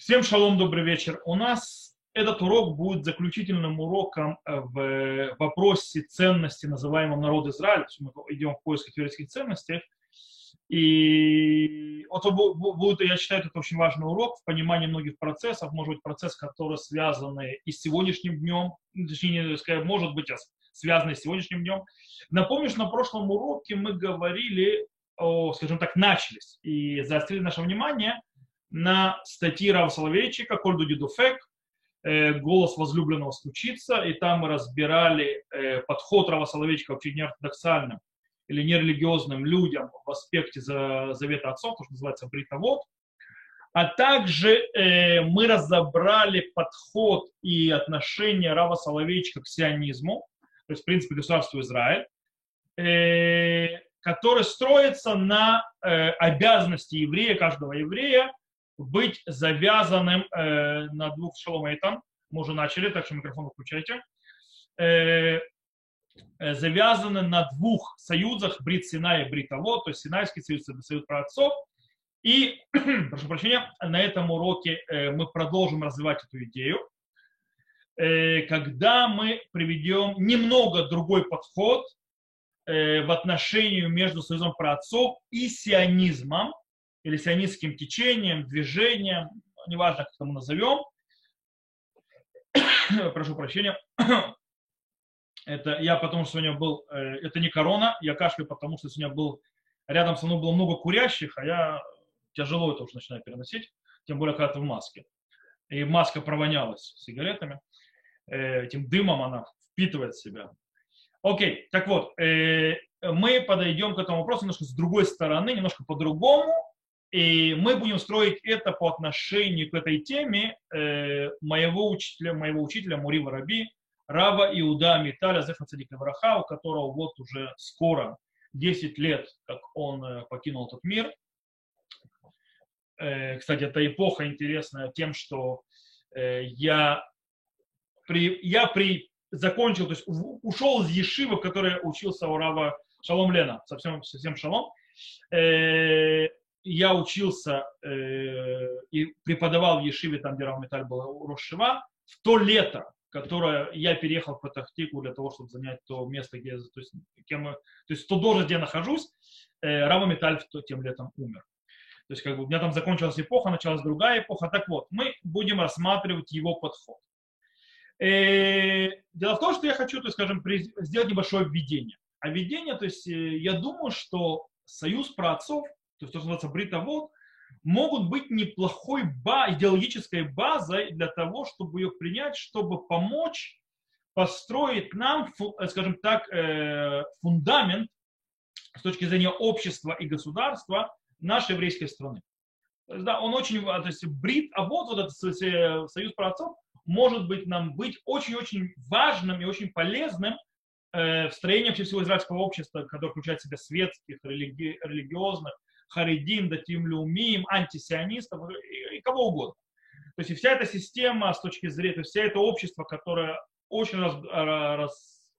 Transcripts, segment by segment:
Всем шалом, добрый вечер. У нас этот урок будет заключительным уроком в вопросе ценности, называемом народ Израиля. Мы идем в поисках еврейских ценностей. И вот, я считаю, это очень важный урок в понимании многих процессов. Может быть, процессы, которые связаны и с сегодняшним днем, точнее, может быть, связаны с сегодняшним днем. Напомню, что на прошлом уроке мы говорили, начались и заострили наше внимание на статьи Рава Соловейчика «Коль Доди Дофек», «Голос возлюбленного стучится», и там мы разбирали подход Рава Соловейчика к неортодоксальным или нерелигиозным людям в аспекте Завета Отцов, то, что называется бритовод. А также мы разобрали подход и отношение Рава Соловейчика к сионизму, то есть, в принципе, государству Израиль, который строится на обязанности еврея, каждого еврея, быть завязанным на двух шаломейтам. Мы уже начали, так что микрофон выключайте. Завязаны на двух союзах, брит Синай и брит Авот, то есть Синайский союз и союз праотцов. И, прошу прощения, на этом уроке мы продолжим развивать эту идею, когда мы приведем немного другой подход в отношении между союзом праотцов и сионизмом, или сионистским течением, движением, неважно, как это мы назовем. Прошу прощения. Это я потому, что сегодня был... Это не корона, я кашляю, потому что сегодня был... Рядом со мной было много курящих, а я тяжело это уже начинаю переносить, тем более, когда ты в маске. И маска провонялась сигаретами. Этим дымом она впитывает в себя. Окей, так вот, мы подойдем к этому вопросу немножко с другой стороны, немножко по-другому. И мы будем строить это по отношению к этой теме моего учителя Мури Вараби, Рава Иуда Миталя, у которого вот уже скоро 10 лет, как он покинул этот мир. Кстати, эта эпоха интересная тем, что закончил, то есть ушел из ешивы, в которой учился у Рава Шалом Лена, совсем шалом. Я учился и преподавал в Ешиве, там, где Рав Миталь был Рошива, в то лето, которое я переехал в Патахтику для того, чтобы занять то место, где я, то должность, где я нахожусь, Рав Миталь тем летом умер. То есть, у меня там закончилась эпоха, началась другая эпоха. Так вот, мы будем рассматривать его подход. Дело в том, что я хочу, сделать небольшое введение. А введение, я думаю, что союз праотцов, то есть, то, что называется бритовод, могут быть неплохой идеологической базой для того, чтобы ее принять, чтобы помочь построить нам, фундамент с точки зрения общества и государства нашей еврейской страны. Да, он очень, бритовод, союз праотцов, может быть нам быть очень-очень важным и очень полезным в строении вообще всего израильского общества, которое включает в себя светских, религиозных, харидим, датим, люмим, антисионистов и кого угодно. То есть вся эта система с точки зрения, вся это общество, которое очень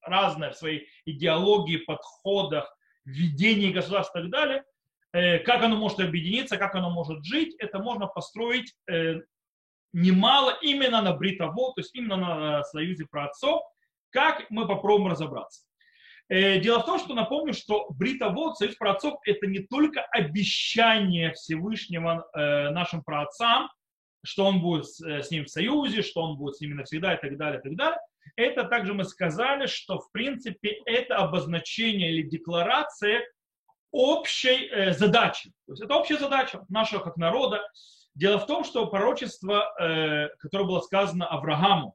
разное в своей идеологии, подходах, ведении государства и так далее, как оно может объединиться, как оно может жить, это можно построить немало именно на бритово, то есть именно на союзе праотцов, как мы попробуем разобраться. Дело в том, что напомню, что бритовод, союз праотцов, это не только обещание Всевышнего нашим праотцам, что он будет с ним в союзе, что он будет с ними навсегда и так далее, и так далее. Это также мы сказали, что в принципе это обозначение или декларация общей задачи. То есть это общая задача нашего как народа. Дело в том, что пророчество, которое было сказано Аврааму,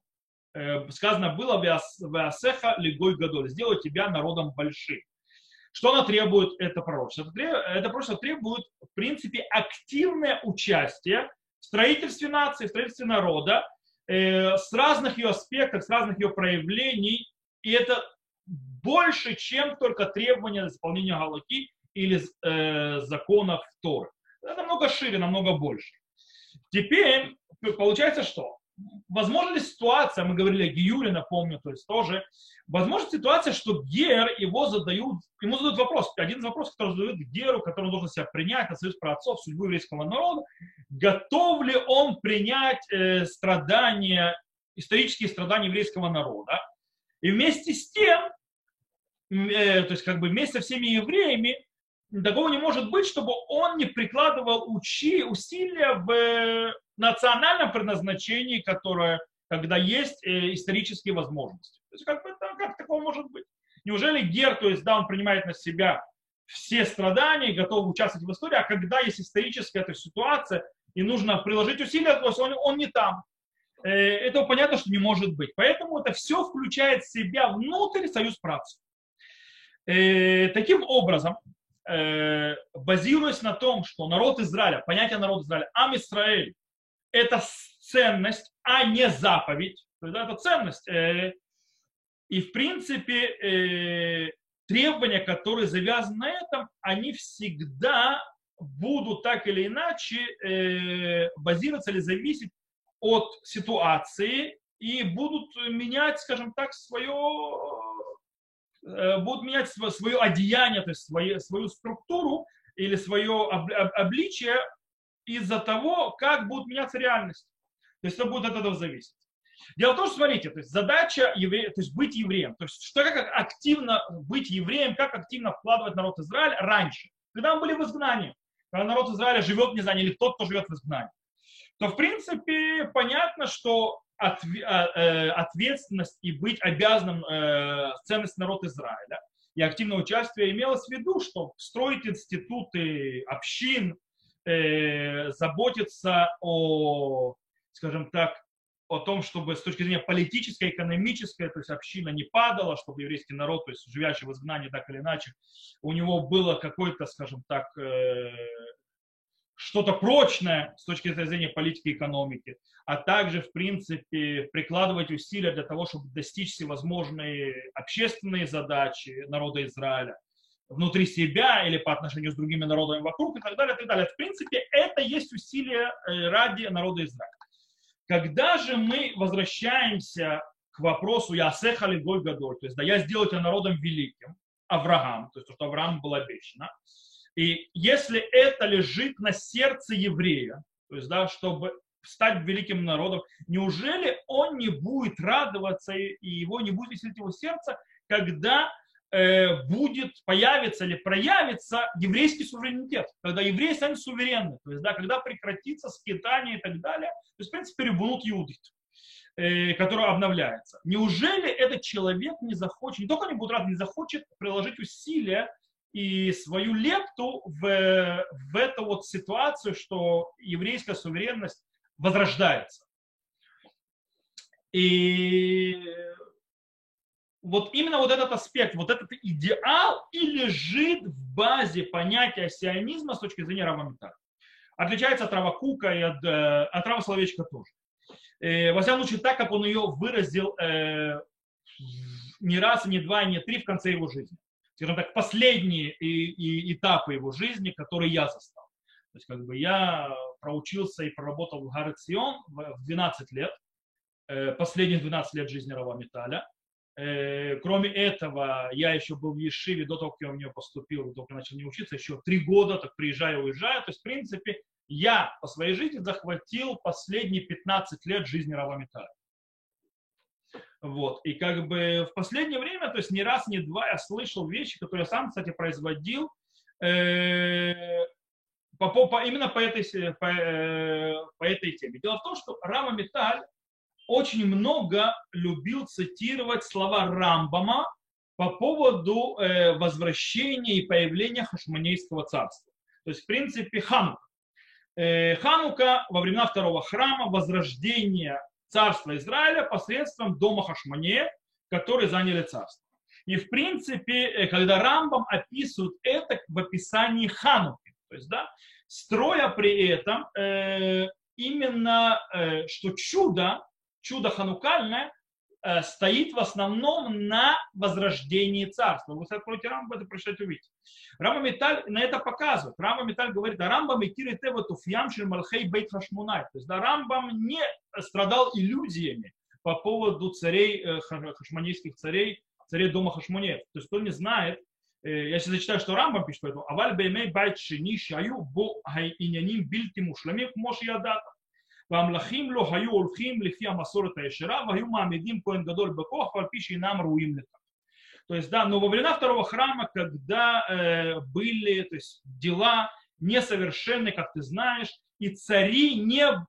сказано было «Веасеха лигой гадоль», «Сделай тебя народом большим». Что оно требует, это пророчество? Это пророчество требует, в принципе, активное участие в строительстве нации, в строительстве народа, с разных ее аспектов, с разных ее проявлений. И это больше, чем только требования исполнения галахи или законов Торы. Это намного шире, намного больше. Теперь получается, что возможна ли ситуация, мы говорили о Гиюре, напомню, то есть тоже, возможна ситуация, что Гер, ему задают вопрос, один из вопросов, который задают Геру, который он должен себя принять, на союз праотцов, судьбу еврейского народа, готов ли он принять страдания, исторические страдания еврейского народа, и вместе с тем, то есть как бы вместе со всеми евреями, такого не может быть, чтобы он не прикладывал усилия в национальном предназначении, которое, когда есть исторические возможности. То есть как такого может быть? Неужели Гер, то есть да, он принимает на себя все страдания, готов участвовать в истории, а когда есть историческая ситуация и нужно приложить усилия, то есть он не там. Этого понятно, что не может быть. Поэтому это все включает в себя внутрь союз праотцов. Таким образом, базируясь на том, что народ Израиля, понятие народ Израиля, Ам Исраэль, это ценность, а не заповедь. То есть, да, это ценность. И в принципе требования, которые завязаны на этом, они всегда будут так или иначе базироваться или зависеть от ситуации и будут менять, скажем так, свое одеяние, то есть свою структуру или свое обличие из-за того, как будет меняться реальность. То есть это будет от этого зависеть. Дело в том, что, смотрите, то есть задача еврея, то есть быть евреем, то есть что, как активно быть евреем, как активно вкладывать народ Израиля раньше, когда мы были в изгнании, когда народ Израиля живет в изгнании, или тот, кто живет в изгнании, то, в принципе, понятно, что ответственность и быть обязанным ценность народа Израиля и активное участие имелось в виду, что строить институты общин, заботиться о, скажем так, о том, чтобы с точки зрения политической, экономической, то есть община не падала, чтобы еврейский народ, то есть живящий в изгнании так или иначе, у него было какое-то, скажем так, что-то прочное с точки зрения политики и экономики, а также, в принципе, прикладывать усилия для того, чтобы достичь всевозможные общественные задачи народа Израиля внутри себя или по отношению с другими народами вокруг и так далее, и так далее. В принципе, это есть усилия ради народа Израиля. Когда же мы возвращаемся к вопросу «Яасеха ли голь гадоль», то есть «Да я сделаю тебя народом великим», Авраам, то есть то, что Авраам был обещано, и если это лежит на сердце еврея, то есть, да, чтобы стать великим народом, неужели он не будет радоваться и его не будет веселить его сердце, когда появится или проявится еврейский суверенитет, когда евреи сами суверенны, то есть, да, когда прекратится скитание и так далее, то есть, в принципе, перебунут иудит, который обновляется. Неужели этот человек не захочет, не только не будет рад, не захочет приложить усилия и свою лепту в эту вот ситуацию, что еврейская суверенность возрождается. И вот именно вот этот аспект, вот этот идеал и лежит в базе понятия сионизма с точки зрения Рава Миталя. Отличается от Рава Кука и от Рава Соловейчика тоже. Во всяком случае, так как он ее выразил не раз, не два, не три в конце его жизни. Скажем так, последние этапы его жизни, которые я застал. То есть, как бы я проучился и проработал в Гарет Сион в 12 лет, последние 12 лет жизни Рава Миталя. Кроме этого, я еще был в Ешиве до того, как я в нее поступил, до того, как я начал не учиться, еще 3 года, так приезжаю и уезжаю. То есть, в принципе, я по своей жизни захватил последние 15 лет жизни Рава Миталя. Вот. И как бы в последнее время, то есть не раз, не два я слышал вещи, которые я сам, кстати, производил именно по этой теме. Дело в том, что Рав Миталь очень много любил цитировать слова Рамбама по поводу возвращения и появления Хашмонейского царства. То есть, в принципе, Ханука. Ханука во времена второго храма, возрождение царство Израиля посредством дома Хашмонея, который заняли царство. И в принципе, когда Рамбам описывает это в описании Хануки, то есть, да, строя при этом именно, что чудо ханукальное стоит в основном на возрождении царства. Вы откроете Рамбам, это прочитать увидите. Рав Миталь на это показывает. Рав Миталь говорит, а Рамбам и киры тева туфьям шельмалхей бейт хашмунай. То есть да, Рамбам не страдал иллюзиями по поводу царей, хашмонейских царей, царей дома Хашмонеев. То есть кто не знает, я сейчас зачитаю, что Рамбам пишет по этому. Аваль беймей байт шини шаю бо хай иняним бильтим ушлемим мош ядата. והמלכים לא היו הולכים לפי המסורת הישרה, והיו מעמידים כהן גדול בכוח, על פי שאינם ראויים לכך. То есть, да, но во времена второго храма, когда были, то есть, дела несовершенны, как ты знаешь, и цари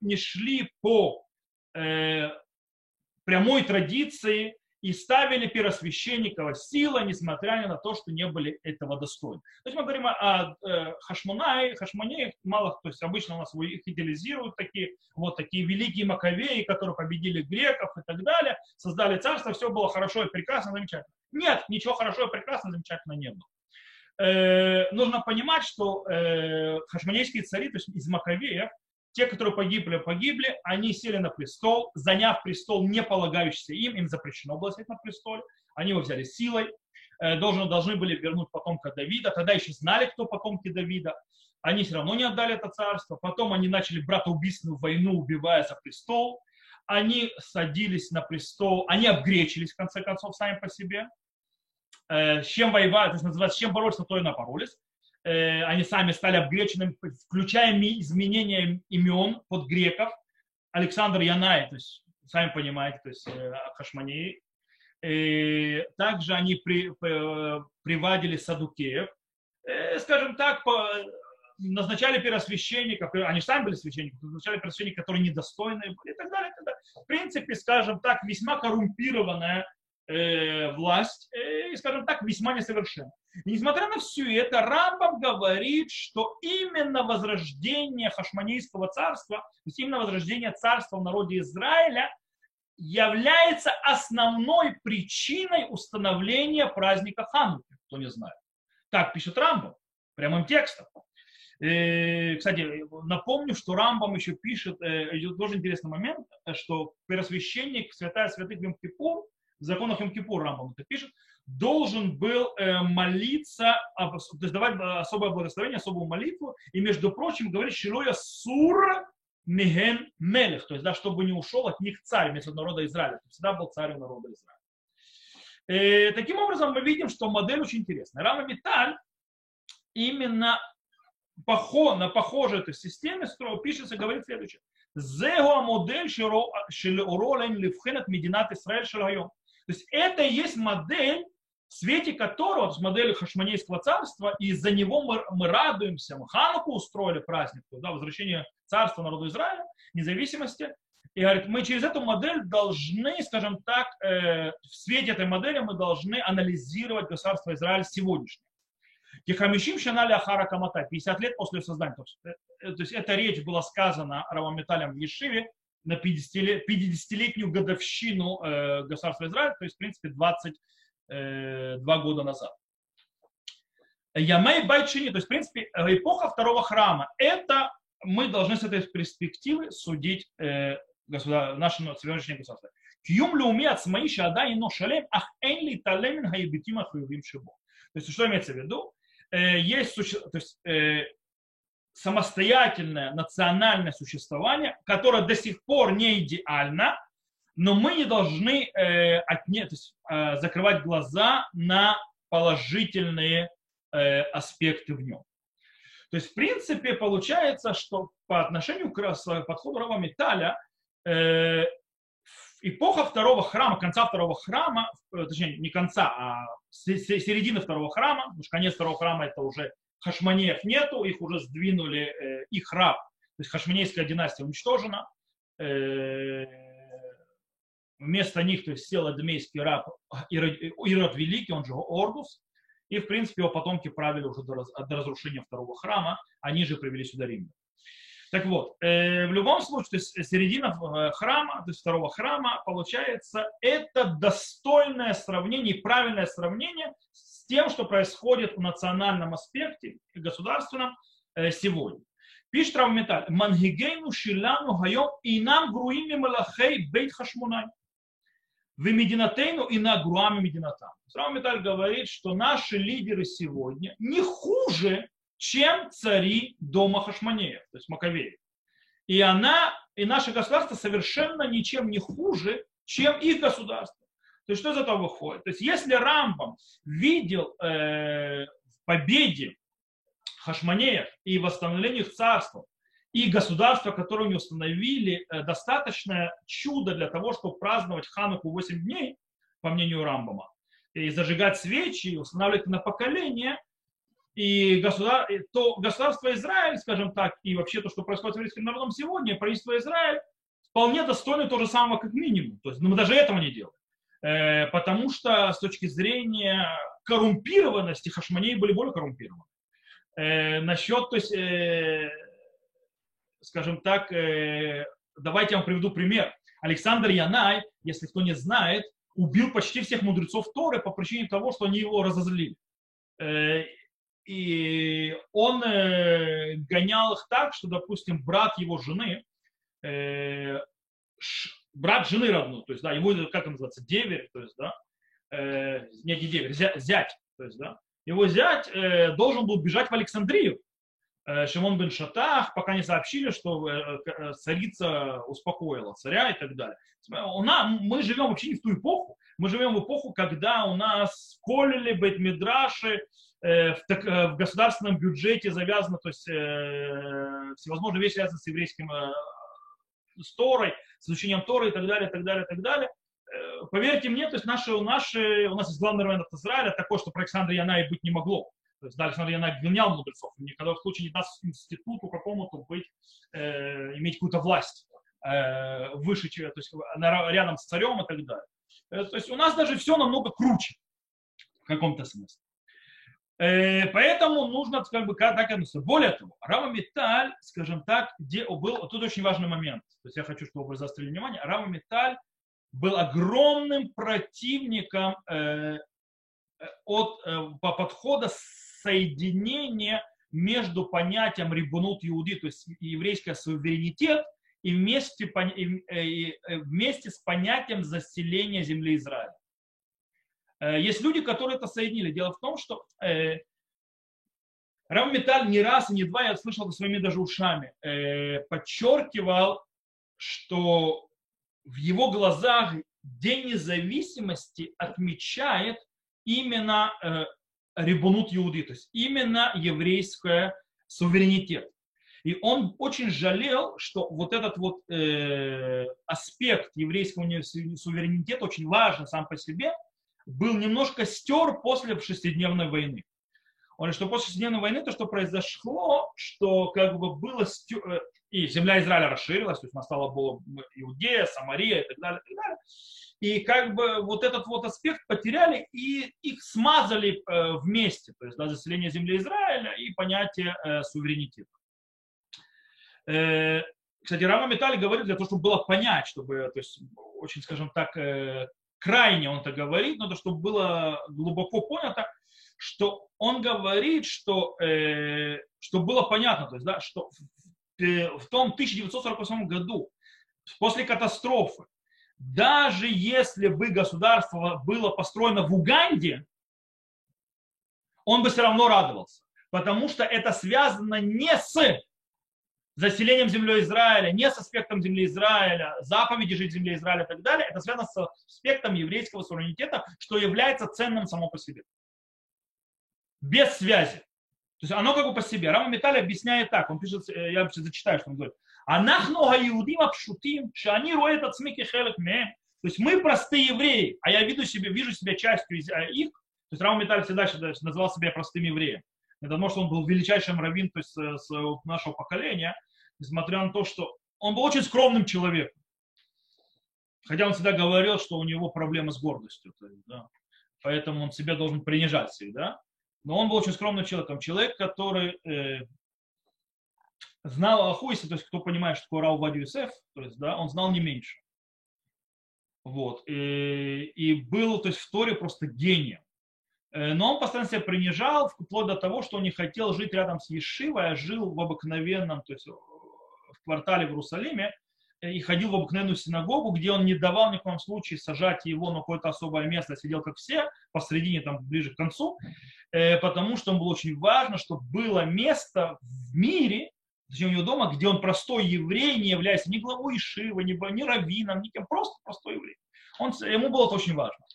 не шли по прямой традиции и ставили первосвященникова сила, несмотря на то, что не были этого достойны. То есть мы говорим о Хашмонеях, мало, то есть обычно у нас их идеализируют такие, вот такие великие маковеи, которые победили греков и так далее, создали царство, все было хорошо и прекрасно, замечательно. Нет, ничего хорошо и прекрасно, замечательно не было. Нужно понимать, что хашмонейские цари, то есть из маковеев, те, которые погибли, они сели на престол, заняв престол, не полагающийся им, им запрещено было сидеть на престоле, они его взяли силой, должны были вернуть потомка Давида, тогда еще знали, кто потомки Давида, они все равно не отдали это царство, потом они начали братоубийственную войну, убивая за престол, они садились на престол, они обгречились, в конце концов, сами по себе, с чем воевать, то есть называется, с чем боролись, то и напоролись. Они сами стали обгреченными, включая изменения имен под греков. Александр Янай, то есть, сами понимаете, то есть Хашмонеи. Также они приводили садукеев. Скажем так, назначали первосвященников, они сами были священниками, назначали первосвященников, которые недостойны были, и так далее, и так далее. В принципе, скажем так, весьма коррумпированная власть, и, скажем так, весьма несовершенна. И несмотря на все это, Рамбам говорит, что именно возрождение Хашмонейского царства, то есть именно возрождение царства в народе Израиля является основной причиной установления праздника Хануки, кто не знает. Так пишет Рамбам, прямым текстом. Кстати, напомню, что Рамбам еще пишет, тоже интересный момент, что первосвященник святая святых в Йом-Кипур, в законах Йом-Кипур Рамбам это пишет, должен был молиться, то есть давать особое благословение, особую молитву, и, между прочим, говорит, «Шилоя сур миген мелех», то есть, да, чтобы не ушел от них царь, вместо народа Израиля, всегда был царем народа Израиля. Таким образом, мы видим, что модель очень интересная. Рав Миталь именно на похожей этой системе пишется и говорит следующее. «Зего модель шилоролен левхенет мединат Исраэль шилайом». То есть это и есть модель, в свете которого, с моделью Хашмонейского царства, и из-за него мы радуемся. Мы Хануку устроили праздник, да, возвращение царства народу Израиля, независимости. И говорит, мы через эту модель должны, скажем так, в свете этой модели мы должны анализировать государство Израиль сегодняшнее. 50 лет после создания. То есть эта речь была сказана Равом Миталем в Ешиве на 50-летнюю годовщину государства Израиля, то есть, в принципе, 22 года назад. Ямей Байчини, то есть, в принципе, эпоха второго храма. Это мы должны с этой перспективы судить наше сегодняшнее государство. Кьюм леуми ацмаиши адай но шалем ах энли талемин хаебитима хуевим шибо. То есть, что имеется в виду? Есть самостоятельное национальное существование, которое до сих пор не идеально, но мы не должны закрывать глаза на положительные аспекты в нем. То есть, в принципе, получается, что по отношению к подходу Рава Миталя эпоха второго храма, конца второго храма, точнее, не конца, а середины второго храма, потому что конец второго храма это уже Хашмонеев нету, их уже сдвинули, их раб, то есть Хашмонейская династия уничтожена, вместо них, то есть сел адмейский раб Ирод Великий, он же Ордус, и в принципе его потомки правили уже до разрушения второго храма, они же привели сюда римлян. Так вот, в любом случае, то есть середина храма, то есть второго храма, получается, это достойное сравнение и правильное сравнение с тем, что происходит в национальном аспекте, государственном, сегодня. Пишет Рав Миталь, «Мангигейну шилану гайом инам груими малахей бейт хашмунай». в Мединатейну и на Груаме Мединатам. Рав Миталь говорит, что наши лидеры сегодня не хуже, чем цари дома Хашмонеев, то есть Маковеев. И наше государство совершенно ничем не хуже, чем их государство. То есть что из этого выходит? То есть если Рамбам видел в победе Хашмонеев и восстановлении их царства, и государства, которые они установили, достаточное чудо для того, чтобы праздновать Хануку 8 дней, по мнению Рамбама, и зажигать свечи, и устанавливать на поколение, и то государство Израиль, скажем так, и вообще то, что происходит с еврейским народом сегодня, правительство Израиль вполне достойно то же самое, как минимум. То есть мы даже этого не делаем. Потому что с точки зрения коррумпированности Хашмонеи были более коррумпированы. Насчет, то есть, скажем так, давайте я вам приведу пример. Александр Янай, если кто не знает, убил почти всех мудрецов Торы по причине того, что они его разозлили. И он гонял их так, что, допустим, брат его жены, брат жены родной, то есть, да, его, как он называется, деверь, то есть, да, нет, не деверь, зять, то есть, да, его зять должен был бежать в Александрию. Шимон бен Шатах, пока не сообщили, что царица успокоила царя и так далее. Мы живем вообще не в ту эпоху. Мы живем в эпоху, когда у нас колледжи, бейт-мидраши, в государственном бюджете завязаны, то есть всевозможные вещи связаны с еврейским с Торой, с изучением Торы и так далее, и так далее, и так далее. Поверьте мне, то есть у нас есть главный раввин от Израиля, такое, что про Александра Яная быть не могло. То есть, да, Александр Янай обвинял мудрецов, никогда в случае не даст институту какому-то иметь какую-то власть выше, то есть, рядом с царем и так далее. То есть у нас даже все намного круче в каком-то смысле. Поэтому нужно, как бы, так относиться. Более того, Рав Миталь, скажем так, тут очень важный момент, то есть я хочу, чтобы вы заострили внимание, Рав Миталь был огромным противником подхода соединения между понятием рибунут иуди, то есть еврейский суверенитет, и вместе с понятием заселения земли Израиля. Есть люди, которые это соединили. Дело в том, что Рав Миталь не раз и не два, я слышал это своими даже ушами, подчеркивал, что в его глазах День независимости отмечает именно рибунут иуди, то есть именно еврейское суверенитет. И он очень жалел, что вот этот аспект еврейского суверенитета, очень важный сам по себе, был немножко стер после шестидневной войны. Он говорит, что после шестидневной войны то, что произошло, что как бы было и земля Израиля расширилась, то есть настала была Иудея, Самария и так далее, и так далее. И как бы вот этот аспект потеряли и их смазали вместе, то есть да, заселение земли Израиля и понятие суверенитета. Кстати, Рав Миталь говорит, для того, чтобы было понять, чтобы, то есть очень, скажем так, крайне он это говорит, но то, чтобы было глубоко понято, что он говорит, что было понятно, то есть, да, что в том 1948 году, после катастрофы, даже если бы государство было построено в Уганде, он бы все равно радовался. Потому что это связано не с заселением земли Израиля, не с аспектом земли Израиля, заповеди жить в земле Израиля и так далее. Это связано с аспектом еврейского суверенитета, что является ценным само по себе. Без связи. То есть оно как бы по себе. Рав Миталь объясняет так. Он пишет, я вообще зачитаю, что он говорит. То есть мы простые евреи, а я вижу себя частью из их. То есть Рав Миталь всегда называл себя простым евреем. Это потому, что он был величайшим раввин, то есть с нашего поколения, несмотря на то, что он был очень скромным человеком. Хотя он всегда говорил, что у него проблемы с гордостью. То есть, да. Поэтому он себя должен принижать всегда. Но он был очень скромным человеком. Человек, который... знал Аху, если, то есть, кто понимает, что такое Рав Овадия Йосеф, то есть, да, он знал не меньше. Вот. И был, то есть, в Торе просто гением. Но он постоянно себя принижал, вплоть до того, что он не хотел жить рядом с Ешивой, а жил в обыкновенном, то есть, в квартале в Иерусалиме, и ходил в обыкновенную синагогу, где он не давал ни в коем случае сажать его на какое-то особое место, сидел как все, посредине, там, ближе к концу, потому что ему было очень важно, чтобы было место в мире, точнее у него дома, где он простой еврей, не являясь ни главой Ишивы, ни раввином, никем, просто простой еврей. Ему было это очень важно.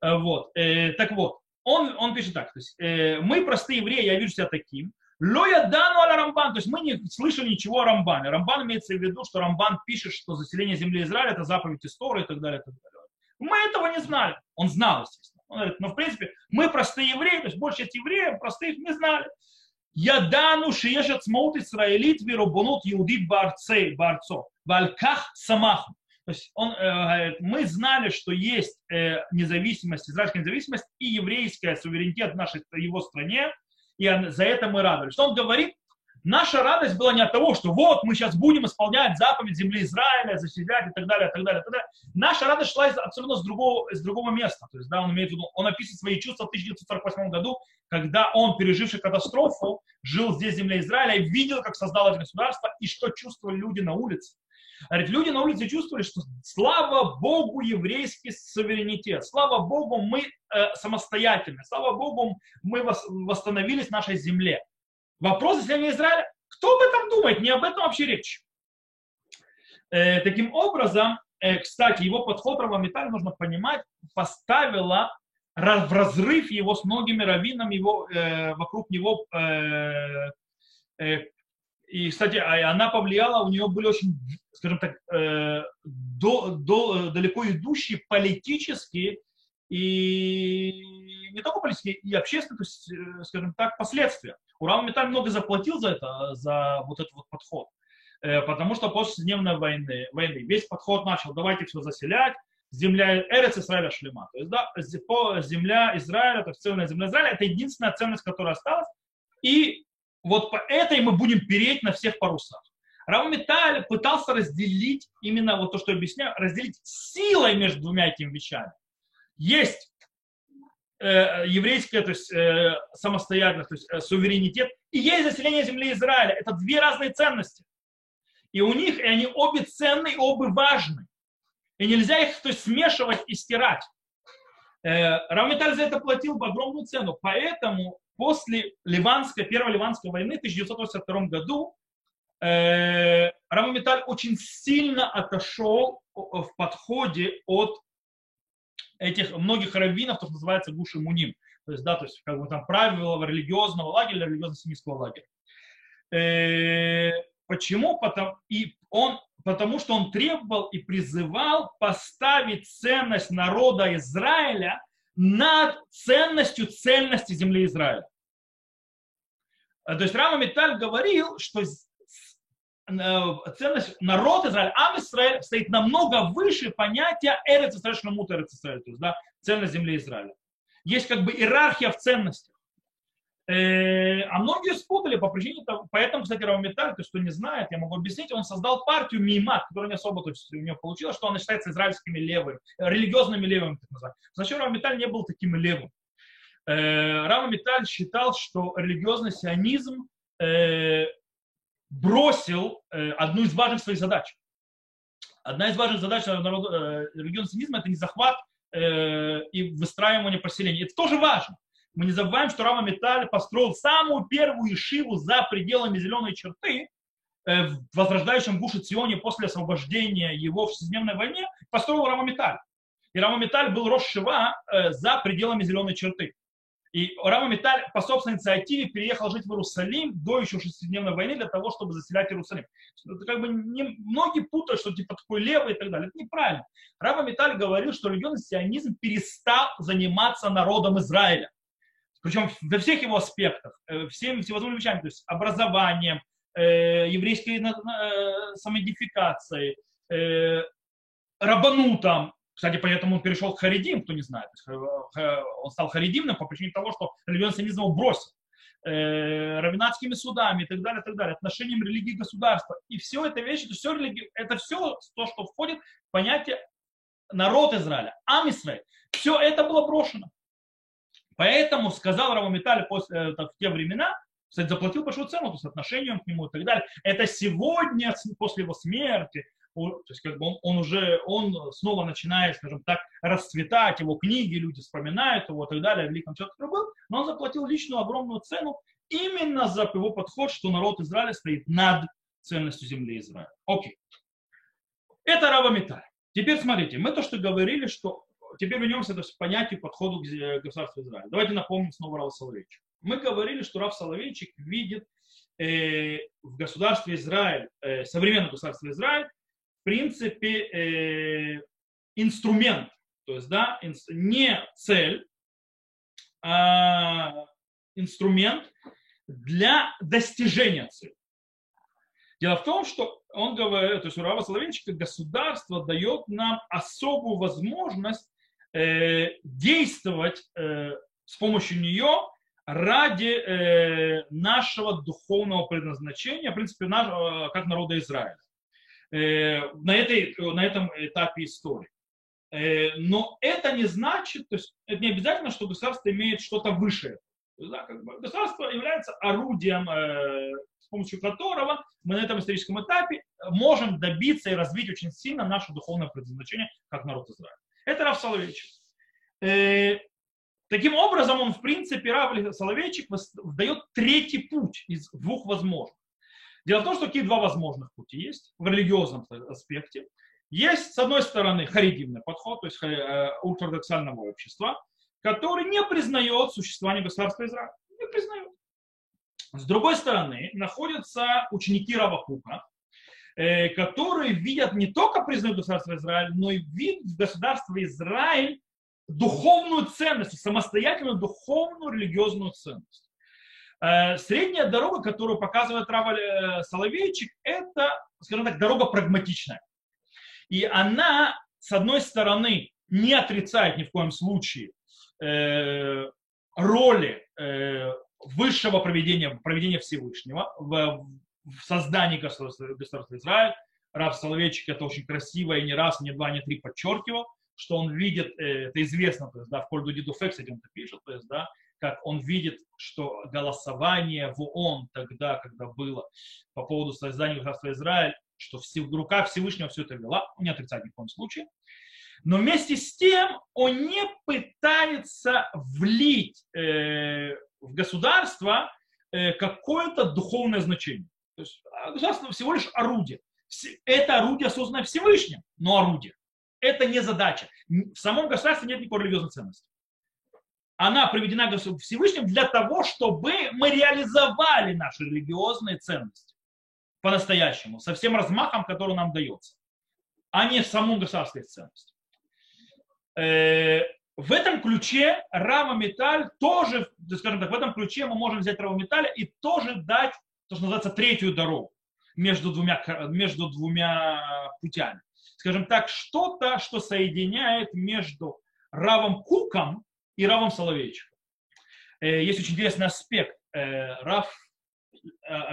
Вот. Так вот, он пишет так, то есть, мы простые евреи, я вижу себя таким, Лоя дану аля Рамбан, то есть мы не слышали ничего о Рамбане. Рамбан имеется в виду, что Рамбан пишет, что заселение земли Израиля – это заповедь истории и так далее, и так далее. Мы этого не знали. Он знал, естественно. Он говорит, но в принципе мы простые евреи, то есть большая часть евреев простых не знали. Я дану шиешет смоут Исраилит веробонут иудит барцей барцов вальках самаху. То есть он говорит, мы знали, что есть независимость, израильская независимость и еврейская суверенитет в нашей его стране. И за это мы радовались. Что он говорит? Наша радость была не от того, что вот мы сейчас будем исполнять заповедь земли Израиля, заселять и так далее, и так далее, и так далее. Наша радость шла абсолютно с другого места. То есть, да, он описывает свои чувства в 1948 году, когда он, переживший катастрофу, жил здесь в земле Израиля и видел, как создалось государство и что чувствовали люди на улице. Говорит, люди на улице чувствовали, что слава Богу еврейский суверенитет, слава Богу мы самостоятельны, слава Богу мы восстановились в нашей земле. Вопрос заселения Израиля, кто об этом думает, не об этом вообще речь. Таким образом, кстати, его подход Рава Миталя, нужно понимать, поставила в разрыв его с многими раввинами его, вокруг него и, кстати, она повлияла, у нее были очень, скажем так, далеко идущие политические и не только политические, и общественные, то есть, скажем так, последствия. Рав Миталь много заплатил за это, за вот этот вот подход, потому что после дневной войны весь подход начал, давайте все заселять, земля Эрец Израиля шлема, то есть, да, земля Израиля, то есть цельная земля Израиля, это единственная ценность, которая осталась, и вот по этой мы будем переть на всех парусах. Рав Миталь пытался разделить, именно вот то, что я объясняю, разделить силой между двумя этими вещами. Есть еврейская, то есть самостоятельность, то есть суверенитет, и есть заселение земли Израиля. Это две разные ценности. И у них, и они обе ценны, обе важны. И нельзя их, то есть, смешивать и стирать. Рав Миталь за это платил огромную цену, поэтому после Первой Ливанской войны в 1982 году Рав Миталь очень сильно отошел в подходе от этих многих раввинов, то, что называется Гуш Эмуним. То есть, да, то есть, как бы там правила религиозного лагеря, религиозно-сионистского лагеря. Почему? Потому что он требовал и призывал поставить ценность народа Израиля над ценностью цельности земли Израиля. То есть Рав Миталь говорил, что ценность народа Израиля, Ам Исраэль, стоит намного выше понятия Эрец Исраэль Шлемут Эрец Исраэль, то есть, да, ценность земли Израиля. Есть как бы иерархия в ценностях. А многие спутали по причине того, поэтому, кстати, Рав Миталь, кто не знает, я могу объяснить, он создал партию Мимад, которая не особо, то есть, у него получилось, что она считается израильскими левыми, религиозными левыми, так называемыми. Значит, Рав Миталь не был таким левым. Рав Миталь считал, что религиозный сионизм бросил одну из важных своих задач. Одна из важных задач религиозного сионизма – это не захват и выстраивание поселения. Это тоже важно. Мы не забываем, что Рав Миталь построил самую первую ишиву за пределами зеленой черты в возрождающем Гуш Ционе после освобождения его в Шестидневной войне, построил Рав Миталь. И Рав Миталь был рош шива за пределами зеленой черты. И Рав Миталь по собственной инициативе переехал жить в Иерусалим до еще Шестидневной войны для того, чтобы заселять Иерусалим. Это как бы многие путают, что типа такой левый и так далее. Это неправильно. Рав Миталь говорил, что религиозный сионизм перестал заниматься народом Израиля. Причем во всех его аспектах, всеми всевозможными вещами, то есть образованием, еврейской самоидентификацией, рабанутом. Кстати, поэтому он перешел к харидим, кто не знает. Он стал харидимным по причине того, что религиозный сионизм его бросил. Раввинатскими судами и так далее, отношением религии и государства. И все это вещи, это все то, что входит в понятие народ Израиля, Ам Исраэль. Все это было брошено. Поэтому сказал Рав Миталь в те времена, кстати, заплатил большую цену, то есть отношением к нему и так далее. Это сегодня, после его смерти, то есть как бы он снова начинает, скажем так, расцветать, его книги, люди вспоминают его и так далее, великом человеке был, но он заплатил личную огромную цену именно за его подход, что народ Израиля стоит над ценностью земли Израиля. Окей. Это Рав Миталь. Теперь смотрите, мы то, что говорили, что теперь вернемся к понятию подходу к государству Израиля. Давайте напомним снова Рава Соловейчика. Мы говорили, что Рав Соловейчик видит в государстве Израиль, современном государстве Израиль, в принципе, инструмент, то есть да, не цель, а инструмент для достижения цели. Дело в том, что он говорит, то есть у Рава Соловейчика государство дает нам особую возможность действовать с помощью нее ради нашего духовного предназначения, в принципе, нашего, как народа Израиля. На этом этапе истории. Но это не значит, то есть это не обязательно, что государство имеет что-то выше. Да, как бы государство является орудием, с помощью которого мы на этом историческом этапе можем добиться и развить очень сильно наше духовное предназначение как народ Израиля. Это Рав Соловейчик. Таким образом, он в принципе, Рав Соловейчик дает третий путь из двух возможных. Дело в том, что такие два возможных пути есть в религиозном аспекте. Есть, с одной стороны, харидимный подход, то есть ортодоксального общества, который не признает существование государства Израиля. Не признает. С другой стороны, находятся ученики Рава Кука, которые видят, не только признают государство Израиль, но и видят в государстве Израиль духовную ценность, самостоятельную духовную религиозную ценность. Средняя дорога, которую показывает Рав Соловейчик, это, скажем так, дорога прагматичная. И она, с одной стороны, не отрицает ни в коем случае роли высшего проведения Всевышнего в создании государства Израиль. Рав Соловейчик это очень красиво и не раз, не два, не три подчеркивал, что он видит, это известно, то есть, да, в Коль Доди Дофек, кстати, он это пишет, то есть, да, как он видит, что голосование в ООН тогда, когда было по поводу создания государства Израиль, что в руках Всевышнего все это вела, он не отрицает ни в коем случае. Но вместе с тем он не пытается влить в государство какое-то духовное значение. То есть государство всего лишь орудие. Это орудие, созданное Всевышним, но орудие. Это не задача. В самом государстве нет никакой религиозной ценности. Она приведена к Всевышнему для того, чтобы мы реализовали наши религиозные ценности по-настоящему, со всем размахом, который нам дается, а не в самом государстве ценности. В этом ключе Рав Миталь тоже, скажем так, в этом ключе мы можем взять Рава Миталя и тоже дать, то, что называется, третью дорогу между двумя путями. Скажем так, что-то, что соединяет между Равом Куком и Равом Соловейчиком. Есть очень интересный аспект. Рав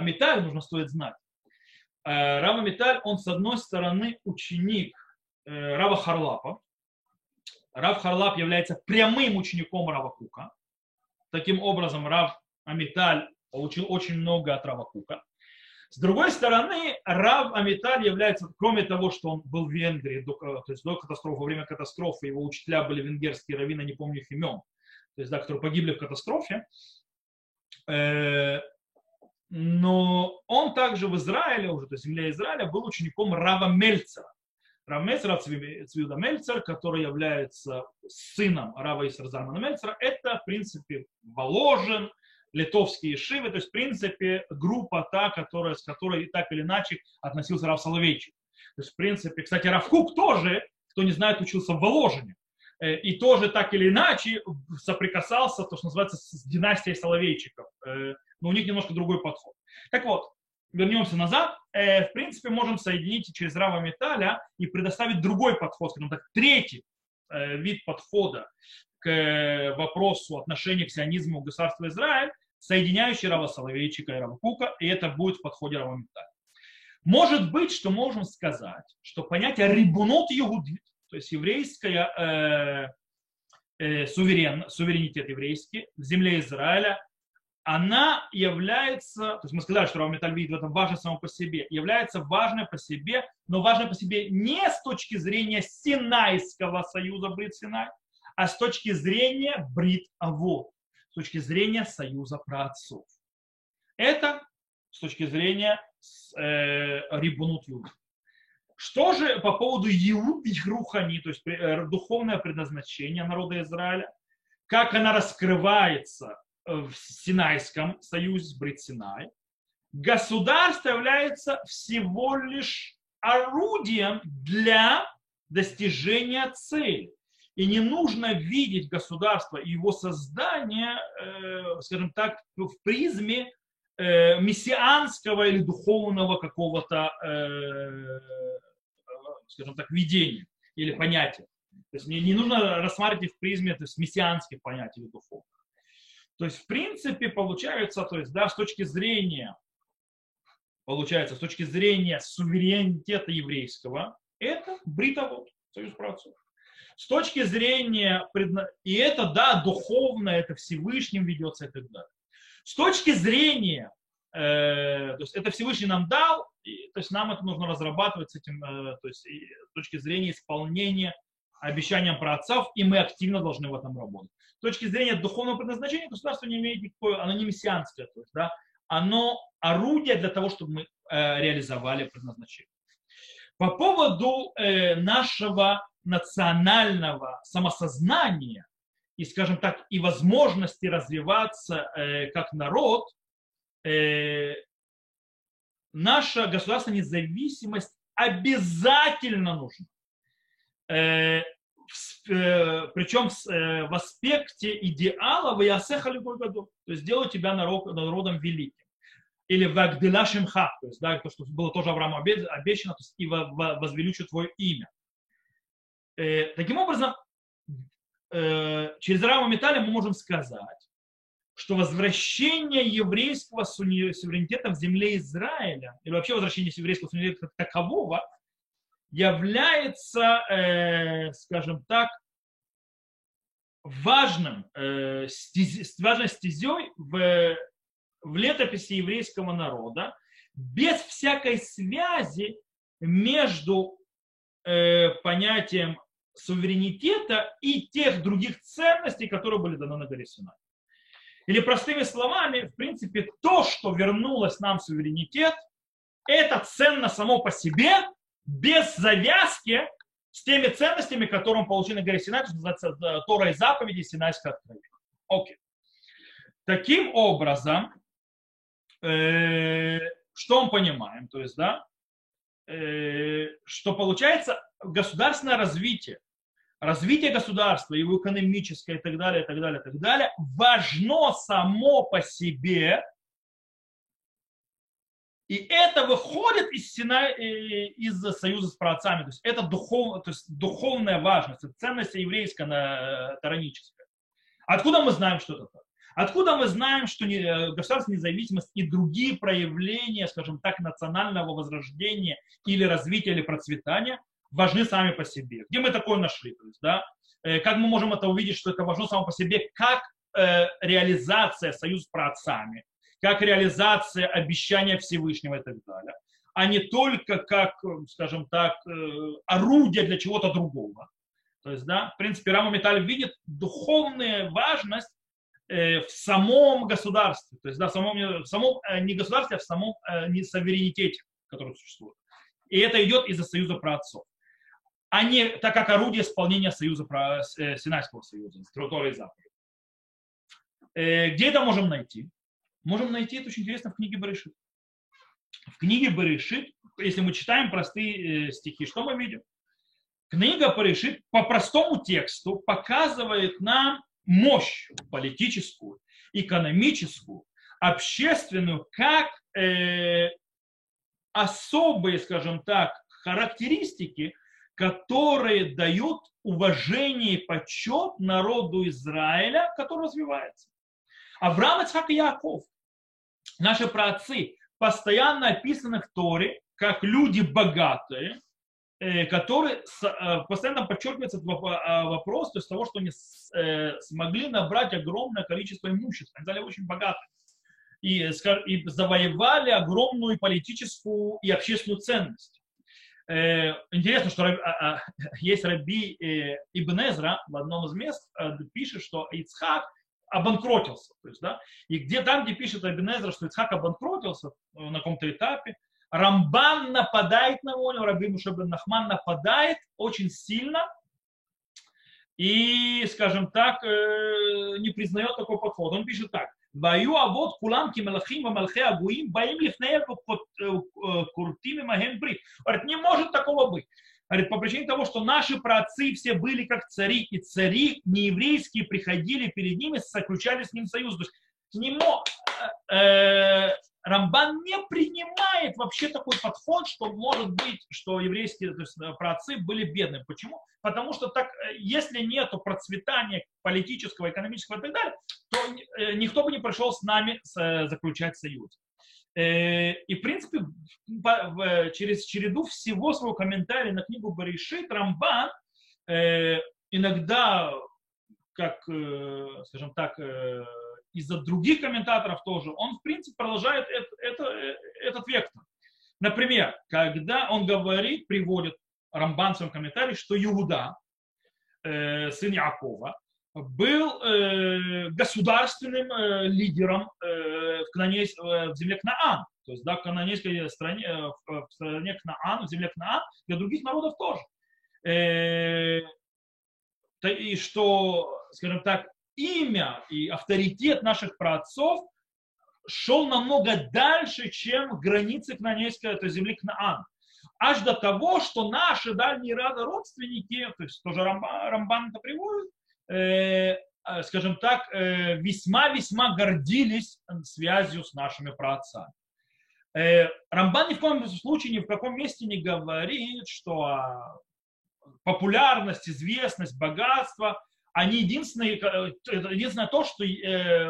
Миталь, нужно стоит знать. Рав Миталь, он с одной стороны ученик Рава Харлапа. Рав Харлап является прямым учеником Рава Кука. Таким образом, Рав Миталь получил очень много от Рава Кука. С другой стороны, Рав Миталь является, кроме того, что он был в Венгрии, то есть до катастрофы, во время катастрофы, его учителя были венгерские раввины, не помню их имен, то есть, да, которые погибли в катастрофе, но он также в Израиле, уже, то есть в земле Израиля, был учеником Рава Мельцера. Рав Мельцер, Цвиуда Мельцер, который является сыном Рава Исера Зармана Мельцера, это, в принципе, воложен, литовские шивы, то есть, в принципе, группа та, с которой так или иначе относился Рав Соловейчик. То есть, в принципе, кстати, Рав Кук тоже, кто не знает, учился в Воложине. И тоже так или иначе соприкасался, то, что называется, с династией Соловейчиков. Но у них немножко другой подход. Так вот, вернемся назад. В принципе, можем соединить через Рава Миталя и предоставить другой подход, скажем так, третий вид подхода к вопросу отношения к сионизму государства Израиль, соединяющий Рава Соловейчика и Рава Кука, и это будет в подходе Рава Миталя. Может быть, что можем сказать, что понятие рибунот йегудит, то есть еврейская суверенитет еврейский в земле Израиля, она является, то есть мы сказали, что Рав Миталь видит в этом важность само по себе, является важной по себе, но важной по себе не с точки зрения Синайского союза Брит-Синай, а с точки зрения Брит-Аво, с точки зрения союза праотцов. Это с точки зрения Рибунут Юга. Что же по поводу Еуд и Рухани, то есть духовное предназначение народа Израиля, как она раскрывается в Синайском союзе, Брит-Синай, государство является всего лишь орудием для достижения цели. И не нужно видеть государство и его создание, скажем так, в призме мессианского или духовного какого-то, скажем так, видения или понятия. То есть не нужно рассматривать их в призме, то есть мессианских понятий или духовных. То есть, в принципе, получается, то есть, да, с точки зрения суверенитета еврейского, это бритово, союз праотцов. С точки зрения, и это, да, духовно, это Всевышним ведется и так далее. С точки зрения, то есть, это Всевышний нам дал, и, то есть, нам это нужно разрабатывать с этим, то есть, с точки зрения исполнения обещаниям праотцов, и мы активно должны в этом работать. С точки зрения духовного предназначения государство не имеет никакое, оно не мессианское, то есть, да, оно орудие для того, чтобы мы реализовали предназначение. По поводу нашего национального самосознания и, скажем так, и возможности развиваться как народ, наша государственная независимость обязательно нужна. Причем в аспекте идеала «Ваясеха любой году», то есть «Делаю тебя народом великим». Или «Вагдила шимха», то есть, да, то, что было тоже Аврааму обещано, то есть «И возвеличу твое имя». Таким образом, через Рава Миталя мы можем сказать, что возвращение еврейского суверенитета в земле Израиля, или вообще возвращение еврейского суверенитета как такового, является, скажем так, важной стезей в летописи еврейского народа, без всякой связи между понятием суверенитета и тех других ценностей, которые были даны на горе Синай. Или простыми словами, в принципе, то, что вернулось нам суверенитет, это ценно само по себе, без завязки с теми ценностями, которые он получил на горе Синай, что называется Тора и заповеди, Синайское откровение. Окей. Таким образом, что мы понимаем? То есть, да, что получается государственное развитие государства, его экономическое и так далее, и так далее, и так далее, важно само по себе. И это выходит из союза с праотцами. То есть это духовная важность, это ценность еврейская, тараническая. Откуда мы знаем, что это так? Откуда мы знаем, что государственная независимость и другие проявления, скажем так, национального возрождения или развития, или процветания важны сами по себе? Где мы такое нашли? То есть, да? Как мы можем это увидеть, что это важно само по себе, как реализация союза с праотцами, как реализация обещания Всевышнего и так далее, а не только как, скажем так, орудие для чего-то другого. То есть, да, в принципе, Рав Миталь видит духовную важность в самом государстве, то есть, да, в самом не государстве, а в самом не суверенитете, который существует. И это идет из-за союза праотцов, а не так как орудие исполнения союза, Синайского союза, Торы и заповедей. Где это можем найти? Можем найти это очень интересно в книге Берешит. В книге Берешит, если мы читаем простые стихи, что мы видим? Книга Берешит по простому тексту показывает нам мощь политическую, экономическую, общественную, как особые, скажем так, характеристики, которые дают уважение и почет народу Израиля, который развивается. Авраам, Ицхак и Яаков, наши праотцы, постоянно описаны в Торе как люди богатые, которые постоянно подчеркивается вопрос, то есть того, что они смогли набрать огромное количество имущества, они стали очень богатыми. и завоевали огромную политическую и общественную ценность. Интересно, что есть Раби Ибнезра в одном из мест, пишет, что Ицхак обанкротился. То есть, да? И где пишет Ибнезра, что Ицхак обанкротился на каком-то этапе, Рамбан нападает на него, Раби Муше бен Нахман нападает очень сильно и, скажем так, не признает такой подход. Он пишет так. Говорит, не может такого быть. Говорит, по причине того, что наши праотцы все были как цари, и цари нееврейские приходили перед ними, заключали с ним союз. То есть Рамбан не принимает вообще такой подход, что может быть, что еврейские, то есть праотцы были бедными. Почему? Потому что так, если нет процветания политического, экономического и так далее, то никто бы не пришел с нами заключать союз. И, в принципе, через череду всего своего комментария на книгу Берешит Рамбан иногда, как, скажем так, из-за других комментаторов тоже, он, в принципе, продолжает этот вектор. Например, когда он говорит, приводит Рамбан в своем комментарии, что Иуда, сын Якова, был государственным лидером в земле Кнаан, то есть да, в кананейской стране, в стране Кнаан, в земле Кнаан, для других народов тоже. И что, скажем так, имя и авторитет наших праотцов шел намного дальше, чем границы кнаанейской, то есть земли Кнаан. Аж до того, что наши дальние родственники, то есть тоже Рамбан это приводит, скажем так, весьма-весьма гордились связью с нашими праотцами. Рамбан ни в коем случае, ни в каком месте не говорит, что популярность, известность, богатство, они единственное то, что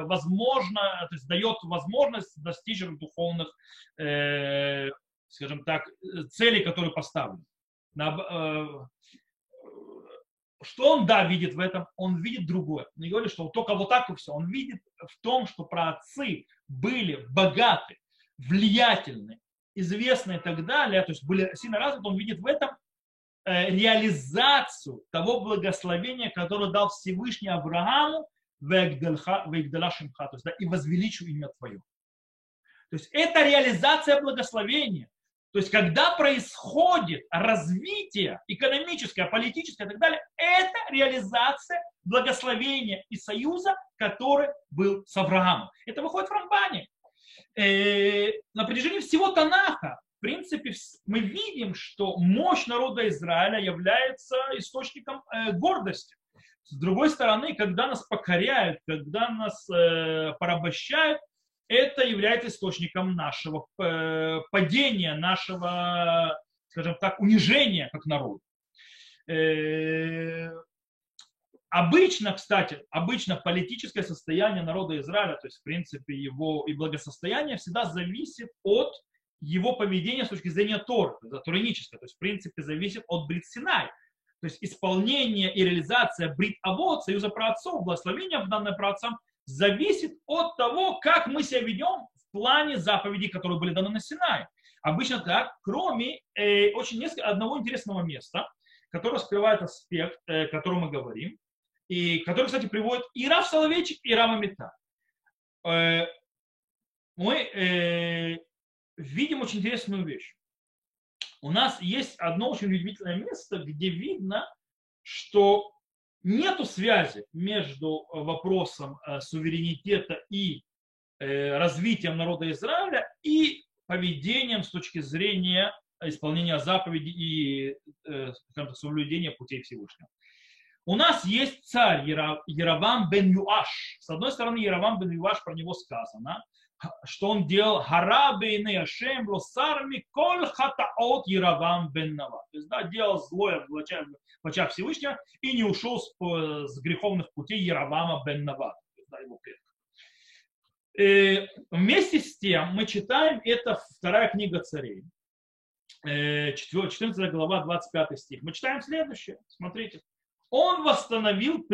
возможно, то есть дает возможность достичь духовных, скажем так, целей, которые поставлены. Что он, да, видит в этом? Он видит другое. Не говорит, что только вот так и все. Он видит в том, что праотцы были богаты, влиятельны, известны и так далее, то есть были сильно развиты, он видит в этом реализацию того благословения, которое дал Всевышний Аврааму вегдала шимха, то есть да, и возвеличу имя твое. То есть это реализация благословения. То есть когда происходит развитие экономическое, политическое и так далее, это реализация благословения и союза, который был с Авраамом. Это выходит в Рамбане. На протяжении всего Танаха, в принципе, мы видим, что мощь народа Израиля является источником гордости. С другой стороны, когда нас покоряют, когда нас порабощают, это является источником нашего падения, нашего, скажем так, унижения как народа. Обычно, кстати, политическое состояние народа Израиля, то есть, в принципе, его и благосостояние всегда зависит от его поведение с точки зрения Торы, туриническое, то есть, в принципе, зависит от Брит Синай. То есть, исполнение и реализация Брит Авод, союза праотцов, благословения в данное праотцам, зависит от того, как мы себя ведем в плане заповедей, которые были даны на Синае. Обычно так, кроме одного интересного места, которое скрывает аспект, о котором мы говорим, и который, кстати, приводит и Рав Соловейчик, и Рав Миталь. Мы видим очень интересную вещь. У нас есть одно очень удивительное место, где видно, что нету связи между вопросом суверенитета и развитием народа Израиля и поведением с точки зрения исполнения заповедей и соблюдения путей Всевышнего. У нас есть царь Яровам бен Юаш. С одной стороны, Яровам бен Юаш, про него сказано, что он делал «Харабейны ашем лосарми коль хатаот Яровам бен Нава». То есть, да, делал злое в очах Всевышнего и не ушел с греховных путей Яровама бен Нава. Да, его предка. Вместе с тем мы читаем, это вторая книга царей, 14 глава, 25 стих. Мы читаем следующее, смотрите. Он восстановил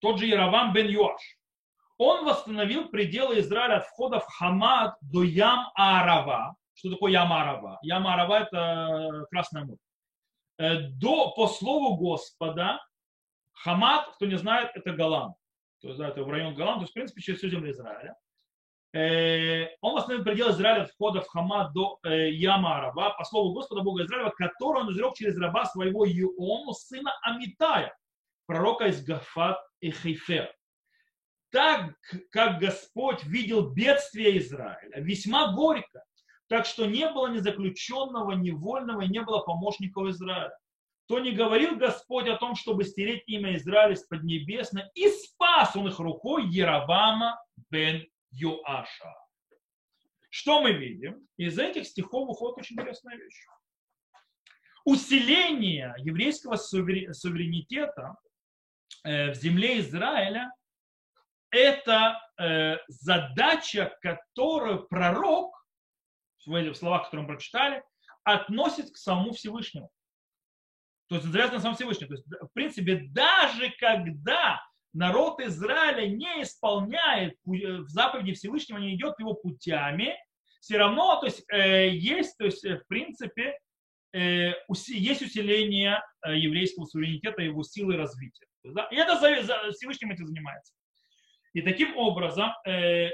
тот же Яровам бен Юаш. он восстановил пределы Израиля от входа в Хамад до Ям-Арава. Что такое Ям-Арава? Ям-Арава – это Красное море. По слову Господа, Хамад, кто не знает, это Голан. То есть, да, это в район Голан, то есть, в принципе, через всю землю Израиля. Он восстановил пределы Израиля от входа в Хамад до Ям-Арава, по слову Господа Бога Израилева, который он изрек через раба своего Иону, сына Амитая, пророка из Гафат и Хейфер. Так как Господь видел бедствие Израиля, весьма горько, так что не было ни заключенного, ни вольного, и не было помощников Израиля. То не говорил Господь о том, чтобы стереть имя Израиля с поднебесной, и спас он их рукой Яровама бен Йоаша. Что мы видим? Из этих стихов выходит очень интересная вещь. Усиление еврейского суверенитета в земле Израиля — это задача, которую пророк, в словах, которые мы прочитали, относит к самому Всевышнему. То есть завязано на самом Всевышнем. То есть, в принципе, даже когда народ Израиля не исполняет заповеди Всевышнего, не идет его путями, все равно то есть, в принципе, есть усиление еврейского суверенитета, его силы развития. И это Всевышним этим занимается. И таким образом,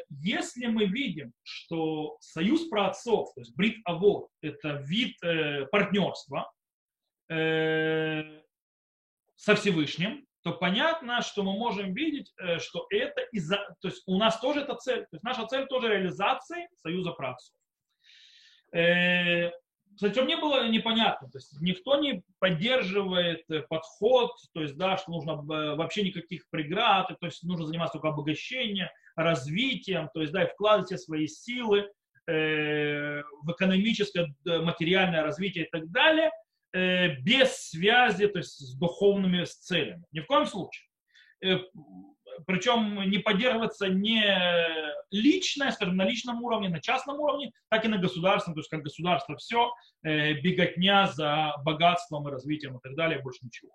если мы видим, что союз праотцов, то есть брит авот, это вид партнерства со Всевышним, то понятно, что мы можем видеть, что это из-за, то есть у нас тоже это цель, то есть наша цель тоже реализации союза праотцов. Причем не было непонятно, то есть никто не поддерживает подход, то есть, да, что нужно вообще никаких преград, то есть нужно заниматься только обогащением, развитием, то есть, да, и вкладывать все свои силы в экономическое, материальное развитие и так далее, без связи, то есть с духовными целями. Ни в коем случае. Причем не поддерживается не личное, скажем, на личном уровне, на частном уровне, так и на государственном, то есть как государство все, беготня за богатством и развитием и так далее, больше ничего.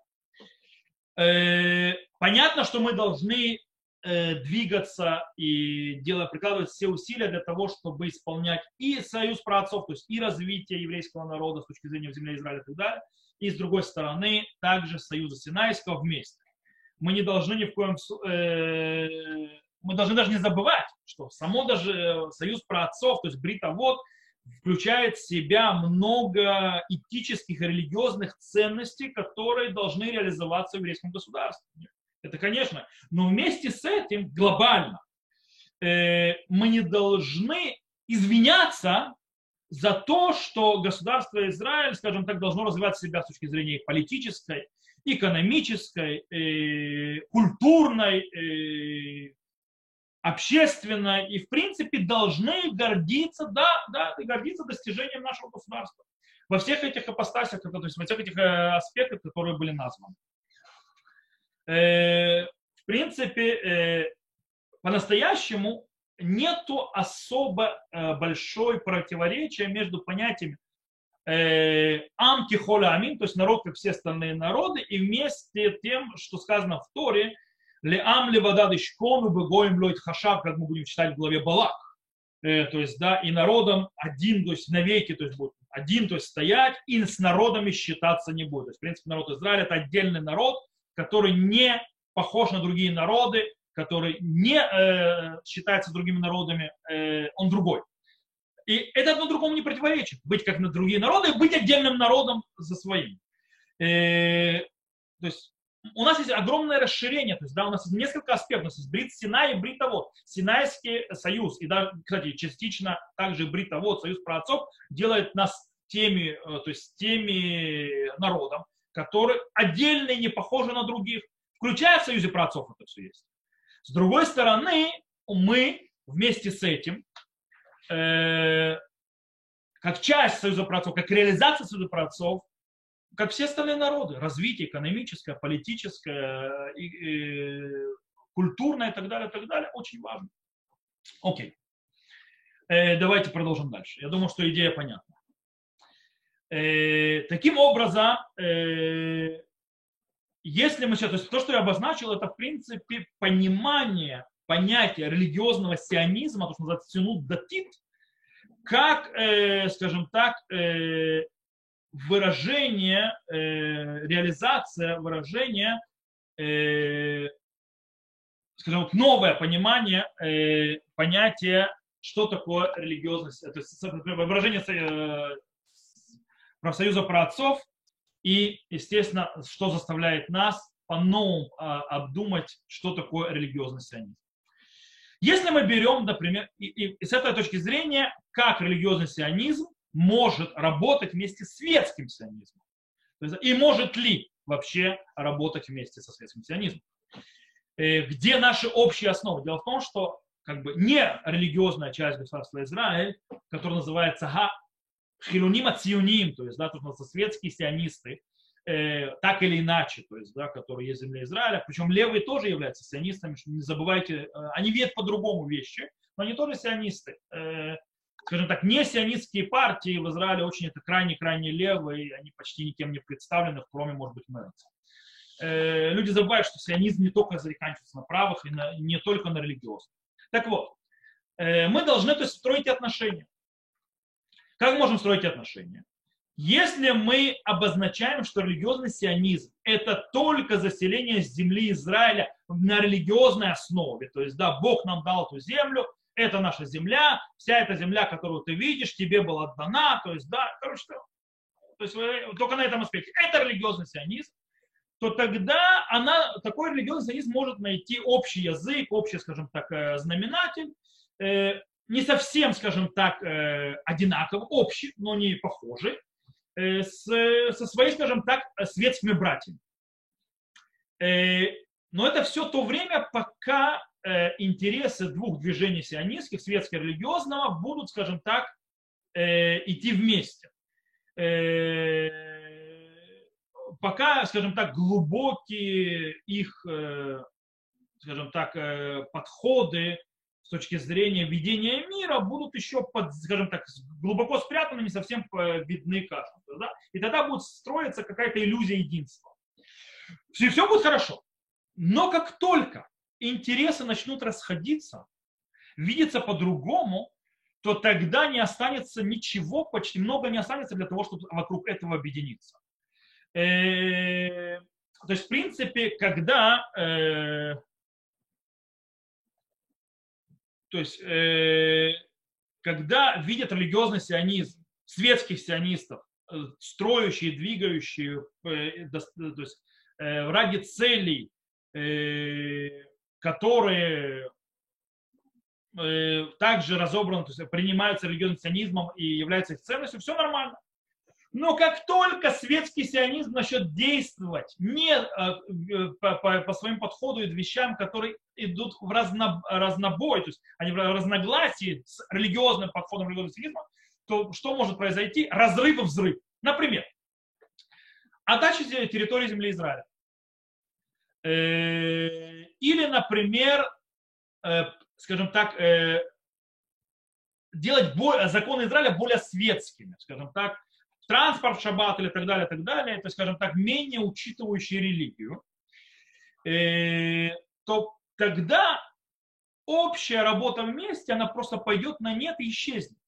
Понятно, что мы должны двигаться и прикладывать все усилия для того, чтобы исполнять и союз праотцов, то есть и развитие еврейского народа с точки зрения земли Израиля и так далее, и с другой стороны также союза Синайского вместе. Мы не должны ни в коем мы должны даже не забывать, что само даже союз праотцов, то есть брит авот, включает в себя много этических и религиозных ценностей, которые должны реализоваться в еврейском государстве. Это, конечно. Но вместе с этим глобально мы не должны извиняться за то, что государство Израиль, скажем так, должно развивать себя с точки зрения политической, экономической, культурной, общественной, и в принципе должны гордиться, гордиться достижением нашего государства во всех этих апостасях, то есть во всех этих аспектах, которые были названы. В принципе, по-настоящему нету особо большой противоречия между понятиями Ам кихоля амин, то есть народ, как все остальные народы, и вместе тем, что сказано в Торе, ле ам ле вода дышкону бегоем лойт хашав, как мы будем читать в главе Балак, то есть, да, и народом один, то есть навеки, то есть будет один, то есть стоять, и с народами считаться не будет. То есть, в принципе, народ Израиля – это отдельный народ, который не похож на другие народы, который не считается другими народами, он другой. И это одно другому не противоречит. Быть как на другие народы, быть отдельным народом за своим. То есть у нас есть огромное расширение. То есть, да, у нас есть несколько аспектов. У нас есть брит Синай и брит авот. Синайский союз. И, да, кстати, частично также брит авот, союз праотцов, делает нас теми народом, которые отдельные, не похожи на других. Включая в союзе праотцов это все есть. С другой стороны, мы вместе с этим, как часть союза праотцов, как реализация союза праотцов, как все остальные народы, развитие экономическое, политическое, культурное и так далее, очень важно. Окей. Давайте продолжим дальше. Я думаю, что идея понятна. Таким образом, если мы сейчас, то есть то, что я обозначил, это в принципе понимание понятие религиозного сионизма, то, что называется сионут датит, как, скажем так, выражение, реализация выражения, скажем, новое понимание, понятие, что такое религиозность, то есть выражение профсоюза праотцов и, естественно, что заставляет нас по-новому обдумать, что такое религиозный сионизм. Если мы берем, например, и с этой точки зрения, как религиозный сионизм может работать вместе с светским сионизмом, то есть, и может ли вообще работать вместе со светским сионизмом, где наши общие основы. Дело в том, что как бы не религиозная часть государства Израиль, которая называется хилуним ат-сионим, то есть, да, тут у нас светские сионисты, так или иначе, то есть, да, которые есть в земле Израиля, причем левые тоже являются сионистами, не забывайте, они видят по-другому вещи, но они тоже сионисты. Скажем так, не сионистские партии в Израиле очень это крайне-крайне левые, они почти никем не представлены, кроме, может быть, Мельцера. Люди забывают, что сионизм не только заканчивается на правых, и не только на религиозных. Так вот, мы должны, то есть, строить отношения. Как можем строить отношения? Если мы обозначаем, что религиозный сионизм – это только заселение земли Израиля на религиозной основе, то есть, да, Бог нам дал эту землю, это наша земля, вся эта земля, которую ты видишь, тебе была дана, то есть, да, короче, то есть, только на этом аспекте. Это религиозный сионизм, то тогда такой религиозный сионизм может найти общий язык, общий, скажем так, знаменатель, не совсем, скажем так, одинаковый, общий, но не похожий, со своими, скажем так, светскими братьями. Но это все то время, пока интересы двух движений сионистских, светско-религиозного, будут, скажем так, идти вместе. Пока, скажем так, глубокие их, скажем так, подходы с точки зрения ведения мира будут еще, скажем так, глубоко спрятаны, не совсем видны каждому. Да? И тогда будет строиться какая-то иллюзия единства. Все будет хорошо. Но как только интересы начнут расходиться, видеться по-другому, то тогда не останется ничего, почти много не останется для того, чтобы вокруг этого объединиться. То есть, в принципе, когда... То есть, когда видят религиозный сионизм, светских сионистов, строящие, двигающие, то есть, ради целей, которые также разобраны, то есть, принимаются религиозным сионизмом и являются их ценностью, все нормально. Но как только светский сионизм начнет действовать не по своим подходу и вещам, которые идут в разнобой, то есть они в разногласии с религиозным подходом религиозного сионизма, то что может произойти? Разрыв и взрыв. Например, отдача территории земли Израиля. Или, например, скажем так, делать законы Израиля более светскими, скажем так, транспорт в шаббат или так далее, то есть, скажем так, менее учитывающие религию, то тогда общая работа вместе, она просто пойдет на нет и исчезнет.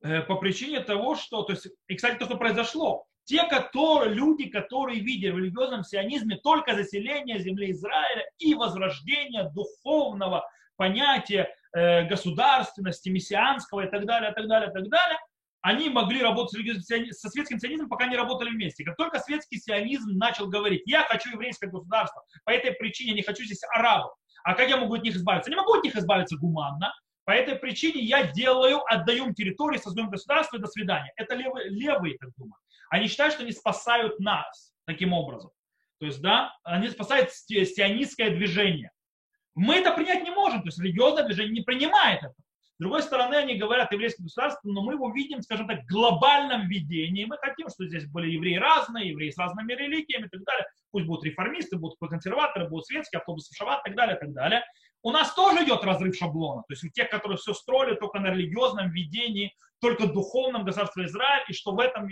По причине того, что, то есть, и, кстати, то, что произошло, люди, которые видели в религиозном сионизме только заселение земли Израиля и возрождение духовного понятия государственности, мессианского и так далее, они могли работать со светским сионизмом, пока не работали вместе. Как только светский сионизм начал говорить, я хочу еврейское государство, по этой причине не хочу здесь арабов, а как я могу от них избавиться? Не могу от них избавиться гуманно, по этой причине я отдаю им территории, создаем государство и до свидания. Это левые так думают. Они считают, что они спасают нас таким образом. То есть, да, они спасают сионистское движение. Мы это принять не можем, то есть религиозное движение не принимает это. С другой стороны, они говорят еврейское государство, но мы его видим, скажем так, в глобальном видении. Мы хотим, чтобы здесь были евреи с разными религиями и так далее. Пусть будут реформисты, будут консерваторы, будут светские, автобусы в шаббат и так далее, и так далее. У нас тоже идет разрыв шаблона. То есть у тех, которые все строили только на религиозном видении, только духовном государстве Израиль, и что в этом,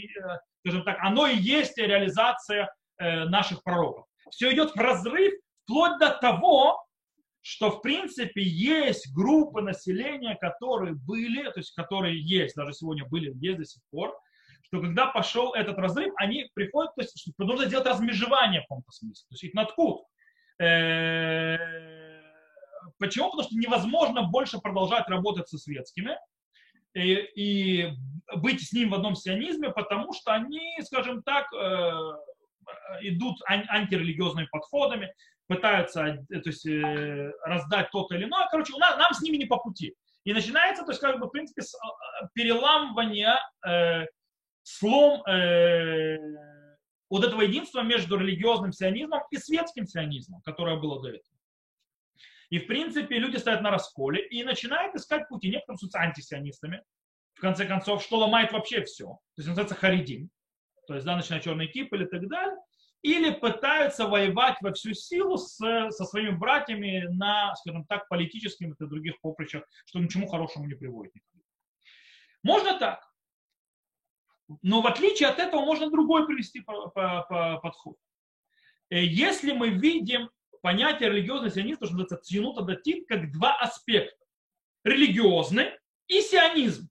скажем так, оно и есть реализация наших пророков. Все идет в разрыв вплоть до того, что, в принципе, есть группы населения, которые были, то есть которые есть, даже сегодня были, есть до сих пор, что когда пошел этот разрыв, они приходят, то есть нужно сделать размежевание в каком-то смысле, то есть их наткут. Почему? Потому что невозможно больше продолжать работать со светскими и быть с ним в одном сионизме, потому что они, скажем так, идут антирелигиозными подходами, пытаются, то есть, раздать то-то или иное. Короче, нам с ними не по пути. И начинается, то есть, как бы, в принципе, переламывание, слом вот этого единства между религиозным сионизмом и светским сионизмом, которое было до этого. И, в принципе, люди стоят на расколе и начинают искать пути. Некоторые становятся антисионистами, в конце концов, что ломает вообще все. То есть, называется харидим. То есть, да, начинают черный кип или так далее. Или пытаются воевать во всю силу со своими братьями на, скажем так, политических и других поприщах, что ничему хорошему не приводит. Можно так. Но в отличие от этого можно другой привести подход. Если мы видим понятие религиозный сионизм, то, что называется циюнут адатит, как два аспекта. Религиозный и сионизм.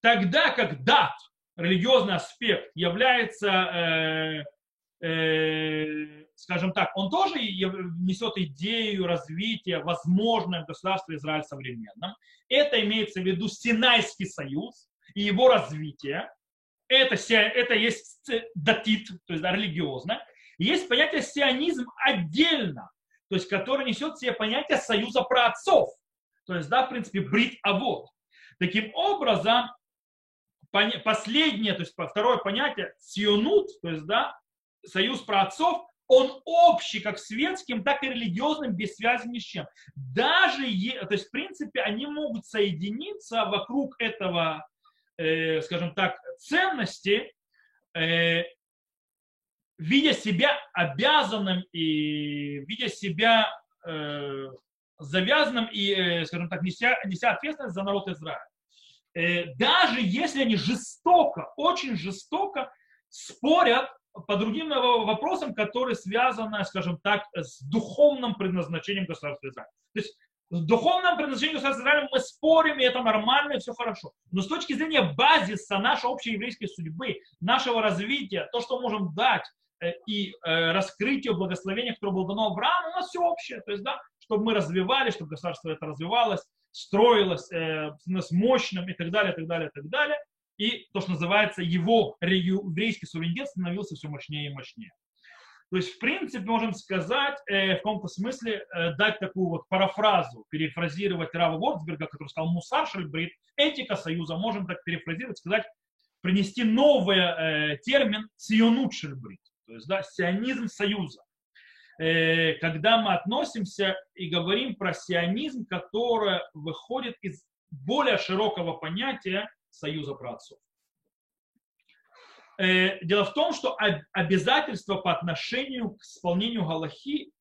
Тогда как дат, религиозный аспект, является, скажем так, он тоже несет идею развития возможного государства Израиль современном. Это имеется в виду Синайский союз и его развитие. Это есть датит, то есть религиозное. Есть понятие сионизм отдельно, то есть который несет в себе понятие союза праотцов. То есть, да, в принципе, брит авод. Таким образом, последнее, то есть второе понятие сионут, то есть, да, союз праотцов, он общий как светским, так и религиозным, без связи ни с чем. Даже, то есть, в принципе, они могут соединиться вокруг этого, скажем так, ценности, видя себя обязанным и видя себя завязанным и, скажем так, неся ответственность за народ Израиля. Даже если они жестоко, очень жестоко спорят по другим вопросам, которые связаны, скажем так, с духовным предназначением государства Израиля. То есть с духовным предназначением государства Израиля мы спорим, и это нормально, и все хорошо. Но с точки зрения базиса нашей общей еврейской судьбы, нашего развития, то, что можем дать, и раскрытию благословения, которое было дано Аврааму, у нас все общее. То есть, да, чтобы мы развивались, чтобы государство это развивалось, строилось, с мощным и так далее, и так далее, и так далее. И то, что называется, его еврейский суверенитет становился все мощнее и мощнее. То есть, в принципе, можем сказать, в каком-то смысле, дать такую вот парафразу, перефразировать Рава Ворцберга, который сказал «Мусар шельбрит», «Этика союза», можем так перефразировать, сказать, принести новый термин «Сионут шельбрит». То есть, да, сионизм союза. Когда мы относимся и говорим про сионизм, который выходит из более широкого понятия союза праотцов. Дело в том, что обязательство по отношению к исполнению галахи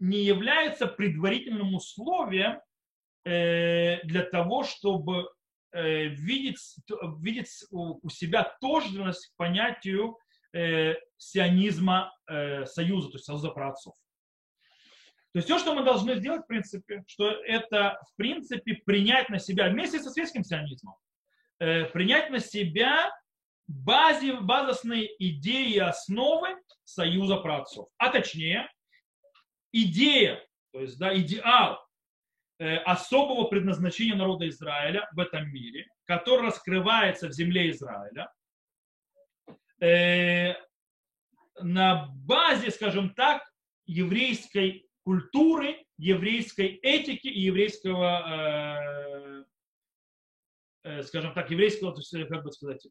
не является предварительным условием для того, чтобы видеть у себя тождественность к понятию сионизма союза, то есть союза праотцов. То есть все, что мы должны сделать, в принципе, что это, в принципе, принять на себя, вместе со светским сионизмом, принять на себя базисные идеи и основы союза праотцов. А точнее, идея, то есть, да, идеал особого предназначения народа Израиля в этом мире, который раскрывается в земле Израиля, на базе, скажем так, еврейской культуры, еврейской этики и еврейского, скажем так, еврейского, то есть, как бы сказать,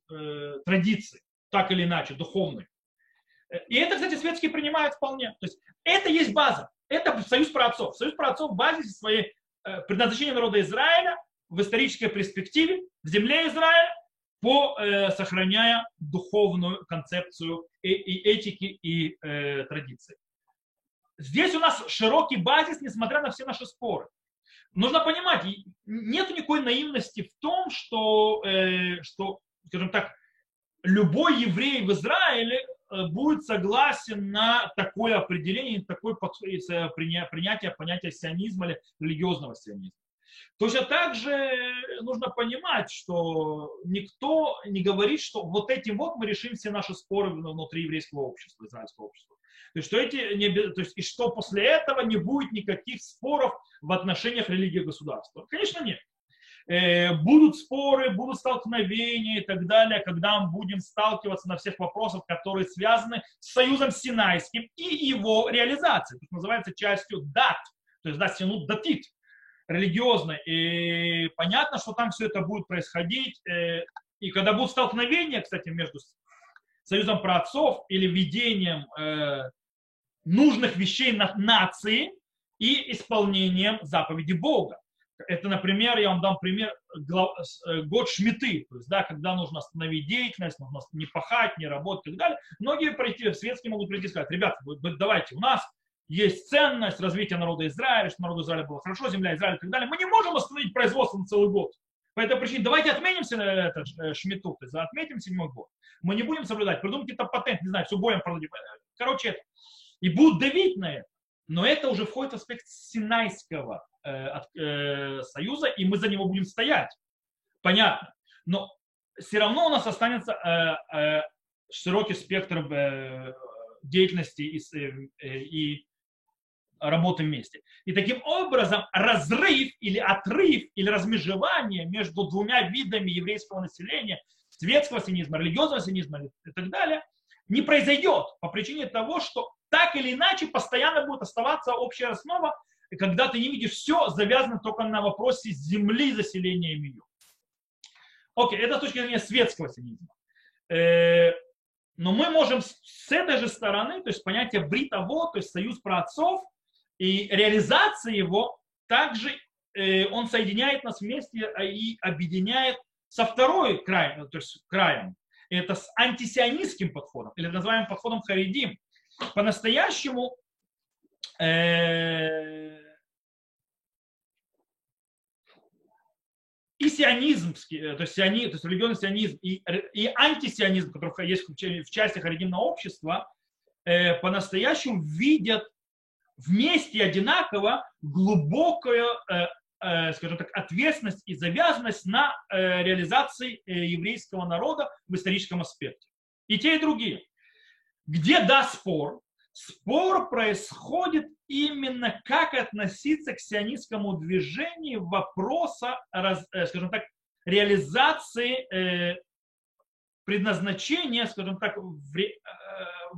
традиции, так или иначе, духовной. И это, кстати, светские принимают вполне. То есть это есть база, это союз праотцов. Союз праотцов в базе своей предназначения народа Израиля в исторической перспективе, в земле Израиля, сохраняя духовную концепцию и этики, и традиции. Здесь у нас широкий базис, несмотря на все наши споры. Нужно понимать, нет никакой наивности в том, что, скажем так, любой еврей в Израиле будет согласен на такое определение, на такое принятие понятия сионизма или религиозного сионизма. Точно так же нужно понимать, что никто не говорит, что вот этим вот мы решим все наши споры внутри еврейского общества, израильского общества. То есть, что и что после этого не будет никаких споров в отношениях религии и государства. Конечно, нет. Будут споры, будут столкновения и так далее, когда мы будем сталкиваться на всех вопросах, которые связаны с союзом Синайским и его реализацией. Это называется частью дат, то есть синут датит, религиозной. И понятно, что там все это будет происходить. И когда будут столкновения, кстати, между союзом праотцов или введением нужных вещей нации и исполнением заповеди Бога. Это, например, я вам дам пример, год Шмиты, то есть, да, когда нужно остановить деятельность, нужно не пахать, не работать и так далее. Многие светские могут прийти и сказать: ребята, давайте, у нас есть ценность развития народа Израиля, что народу Израиля было хорошо, земля Израиля и так далее. Мы не можем остановить производство на целый год. По этой причине давайте отменимся Шмиту, то есть отметим седьмой год. Мы не будем соблюдать, придумайте там патент, не знаю, с убоем продадим. Короче, это. И будут давить на это. Но это уже входит в аспект Синайского союза, и мы за него будем стоять. Понятно. Но все равно у нас останется широкий спектр деятельности и работы вместе. И таким образом разрыв или отрыв или размежевание между двумя видами еврейского населения, светского сионизма, религиозного сионизма и так далее, не произойдет по причине того, что так или иначе постоянно будет оставаться общая основа, когда ты не видишь, все завязано только на вопросе земли, заселения ее. Окей, это с точки зрения светского сионизма. Но мы можем с этой же стороны, то есть понятие бритово, то есть союз праотцов и реализация его, также он соединяет нас вместе и объединяет со второй краем, то есть краем. Это с антисионистским подходом, или называемым подходом харидим. По-настоящему и сионизмский, то есть религиозный сионизм и антисионизм, который есть в части харидимного общества, по-настоящему видят вместе одинаково глубокую, скажем так, ответственность и завязанность на реализации еврейского народа в историческом аспекте. И те, и другие. Где да спор? Спор происходит именно как относиться к сионистскому движению вопроса, скажем так, реализации предназначения, скажем так,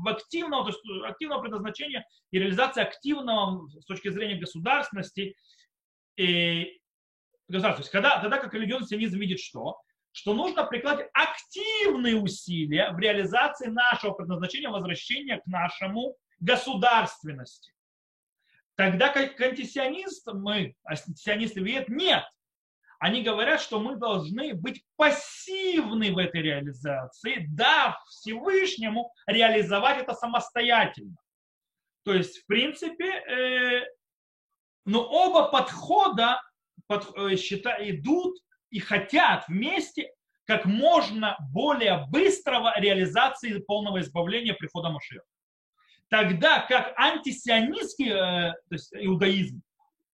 активного предназначения и реализации активного с точки зрения государственности. Тогда как религиозный сионизм видит что? Что нужно прикладывать активные усилия в реализации нашего предназначения, возвращения к нашему государственности. Тогда как антисионисты видят, нет. Они говорят, что мы должны быть пассивны в этой реализации, дав Всевышнему реализовать это самостоятельно. То есть, в принципе, оба подхода идут и хотят вместе как можно более быстрого реализации полного избавления прихода Машиаха. Тогда как антисионистский, то есть иудаизм,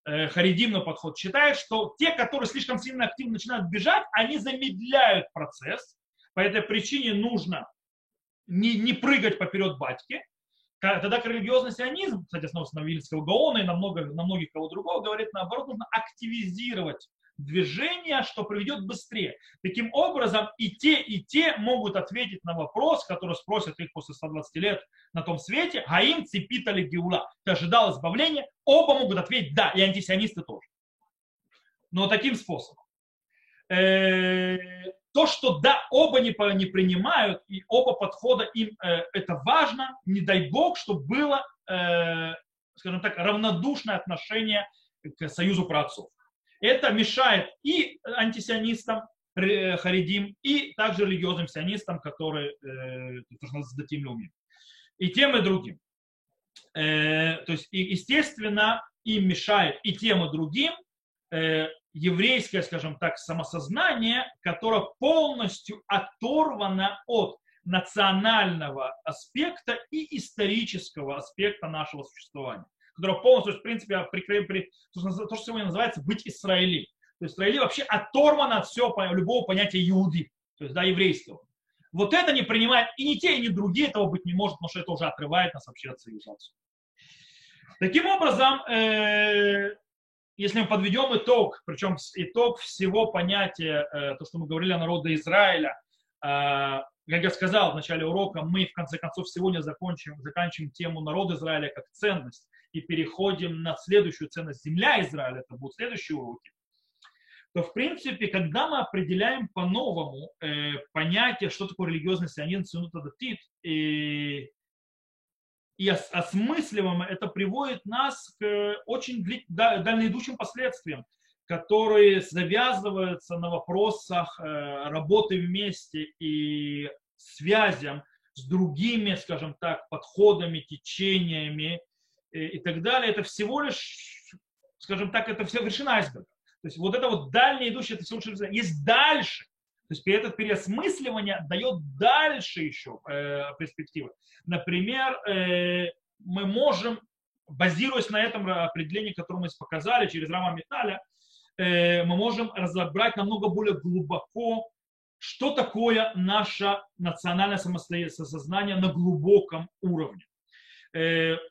харидимный подход считает, что те, которые слишком сильно активно начинают бежать, они замедляют процесс. По этой причине нужно не прыгать поперед батьки. Тогда как религиозный сионизм, кстати, основывается на Виленского Гаона и на многих кого другого, говорит наоборот, нужно активизировать движение, что приведет быстрее. Таким образом, и те могут ответить на вопрос, который спросят их после 120 лет на том свете: «Гаим ципита ли геула?» Ты ожидал избавления? Оба могут ответить «да», и антисионисты тоже. Но таким способом. То, что да, оба не принимают, и оба подхода им это важно, не дай бог, чтобы было, скажем так, равнодушное отношение к союзу праотцов. Это мешает и антисионистам, харидим, и также религиозным сионистам, которые и тем, и другим. То есть, естественно, им мешает и тем, и другим еврейское, скажем так, самосознание, которое полностью оторвано от национального аспекта и исторического аспекта нашего существования, которое полностью, в принципе, то, что сегодня называется «быть Исраили». То есть Исраили вообще оторвано от всего, любого понятия иуды, то есть, да, еврейского. Вот это не принимает и ни те, и ни другие, этого быть не может, потому что это уже отрывает нас вообще от цивилизации. Таким образом, если мы подведем итог, причем итог всего понятия, то, что мы говорили о народе Израиля, как я сказал в начале урока, мы в конце концов сегодня заканчиваем тему народа Израиля как ценность и переходим на следующую ценность земля Израиля, это будут следующие уроки, то в принципе, когда мы определяем по-новому понятие, что такое религиозный сионизм, и осмысливаем, это приводит нас к очень дальноидущим последствиям, которые завязываются на вопросах работы вместе и связям с другими, скажем так, подходами, течениями и так далее. Это всего лишь, скажем так, это все вершина айсберга. То есть вот это вот дальнее идущее, это всего лишь есть дальше. То есть это переосмысливание дает дальше еще перспективы. Например, мы можем, базируясь на этом определении, которое мы показали через Рава Миталя, мы можем разобрать намного более глубоко, что такое наше национальное самосознание на глубоком уровне.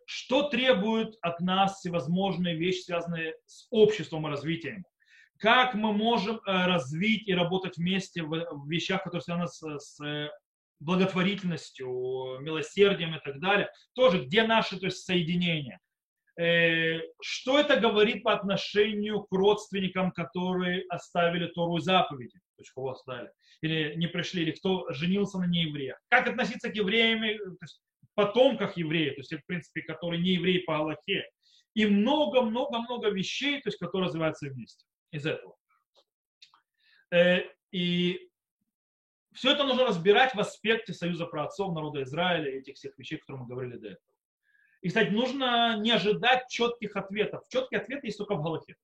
Что требует от нас всевозможные вещи, связанные с обществом и развитием. Как мы можем развить и работать вместе в вещах, которые связаны с благотворительностью, милосердием и так далее. Тоже, где наши, то есть, соединения. Что это говорит по отношению к родственникам, которые оставили Тору и заповеди, то есть кого оставили, или не пришли, или кто женился на неевреях. Как относиться к евреям, то есть, потомках евреев, то есть, в принципе, которые не евреи по Аллахе. И много-много-много вещей, то есть, которые развиваются вместе из этого. И все это нужно разбирать в аспекте союза праотцов, народа Израиля и этих всех вещей, о которых мы говорили до этого. И, кстати, нужно не ожидать четких ответов. Четкие ответы есть только в Галахе.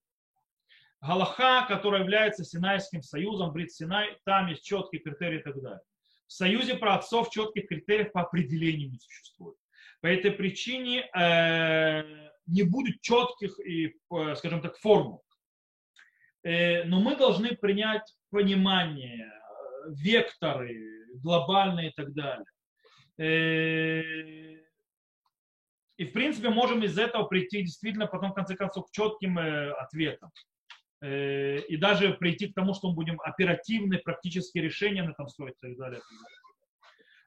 Галаха, которая является Синайским союзом, Брит Синай, там есть четкие критерии и так далее. В союзе праотцов четких критериев по определению не существует. По этой причине не будет четких, скажем так, формул. Но мы должны принять понимание, векторы глобальные и так далее. И, в принципе, можем из этого прийти действительно потом, в конце концов, к четким ответам. И даже прийти к тому, что мы будем оперативные, практические решения на этом строить и так далее.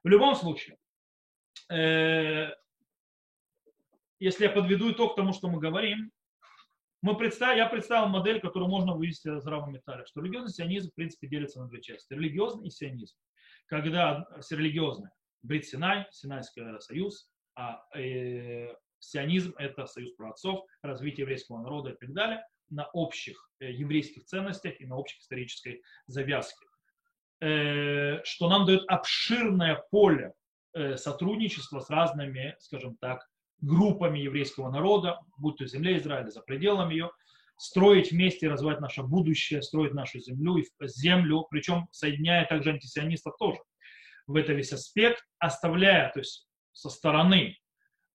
В любом случае, если я подведу итог тому, что мы говорим, я представил модель, которую можно вывести из Рава Миталя, что религиозный сионизм, в принципе, делится на две части. Религиозный и сионизм. Когда все религиозные, Брит Синай, Синайский союз, а сионизм – это союз праотцов, развитие еврейского народа и так далее, на общих еврейских ценностях и на общей исторической завязке. Что нам дает обширное поле сотрудничества с разными, скажем так, группами еврейского народа, будь то земля Израиля, за пределами ее, строить вместе, развивать наше будущее, строить нашу землю, причем соединяя также антисионистов тоже в этот весь аспект, оставляя, то есть, со стороны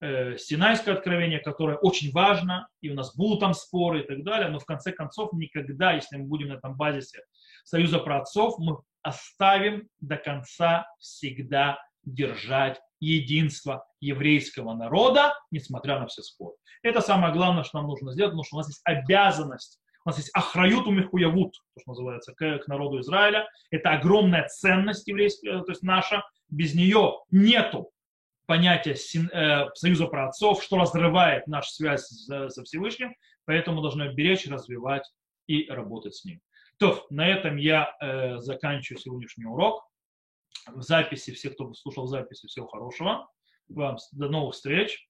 Синайское откровение, которое очень важно, и у нас будут там споры и так далее, но в конце концов никогда, если мы будем на этом базисе союза праотцов, мы оставим до конца всегда держать единство еврейского народа, несмотря на все споры. Это самое главное, что нам нужно сделать, потому что у нас есть обязанность, у нас есть ахрают умихуявут, то, что называется, к народу Израиля. Это огромная ценность еврейская, то есть наша, без нее нету понятие союза праотцов, что разрывает нашу связь со Всевышним, поэтому должны беречь, развивать и работать с ним. То, на этом я заканчиваю сегодняшний урок. В записи, все, кто слушал записи, всего хорошего. Вам до новых встреч.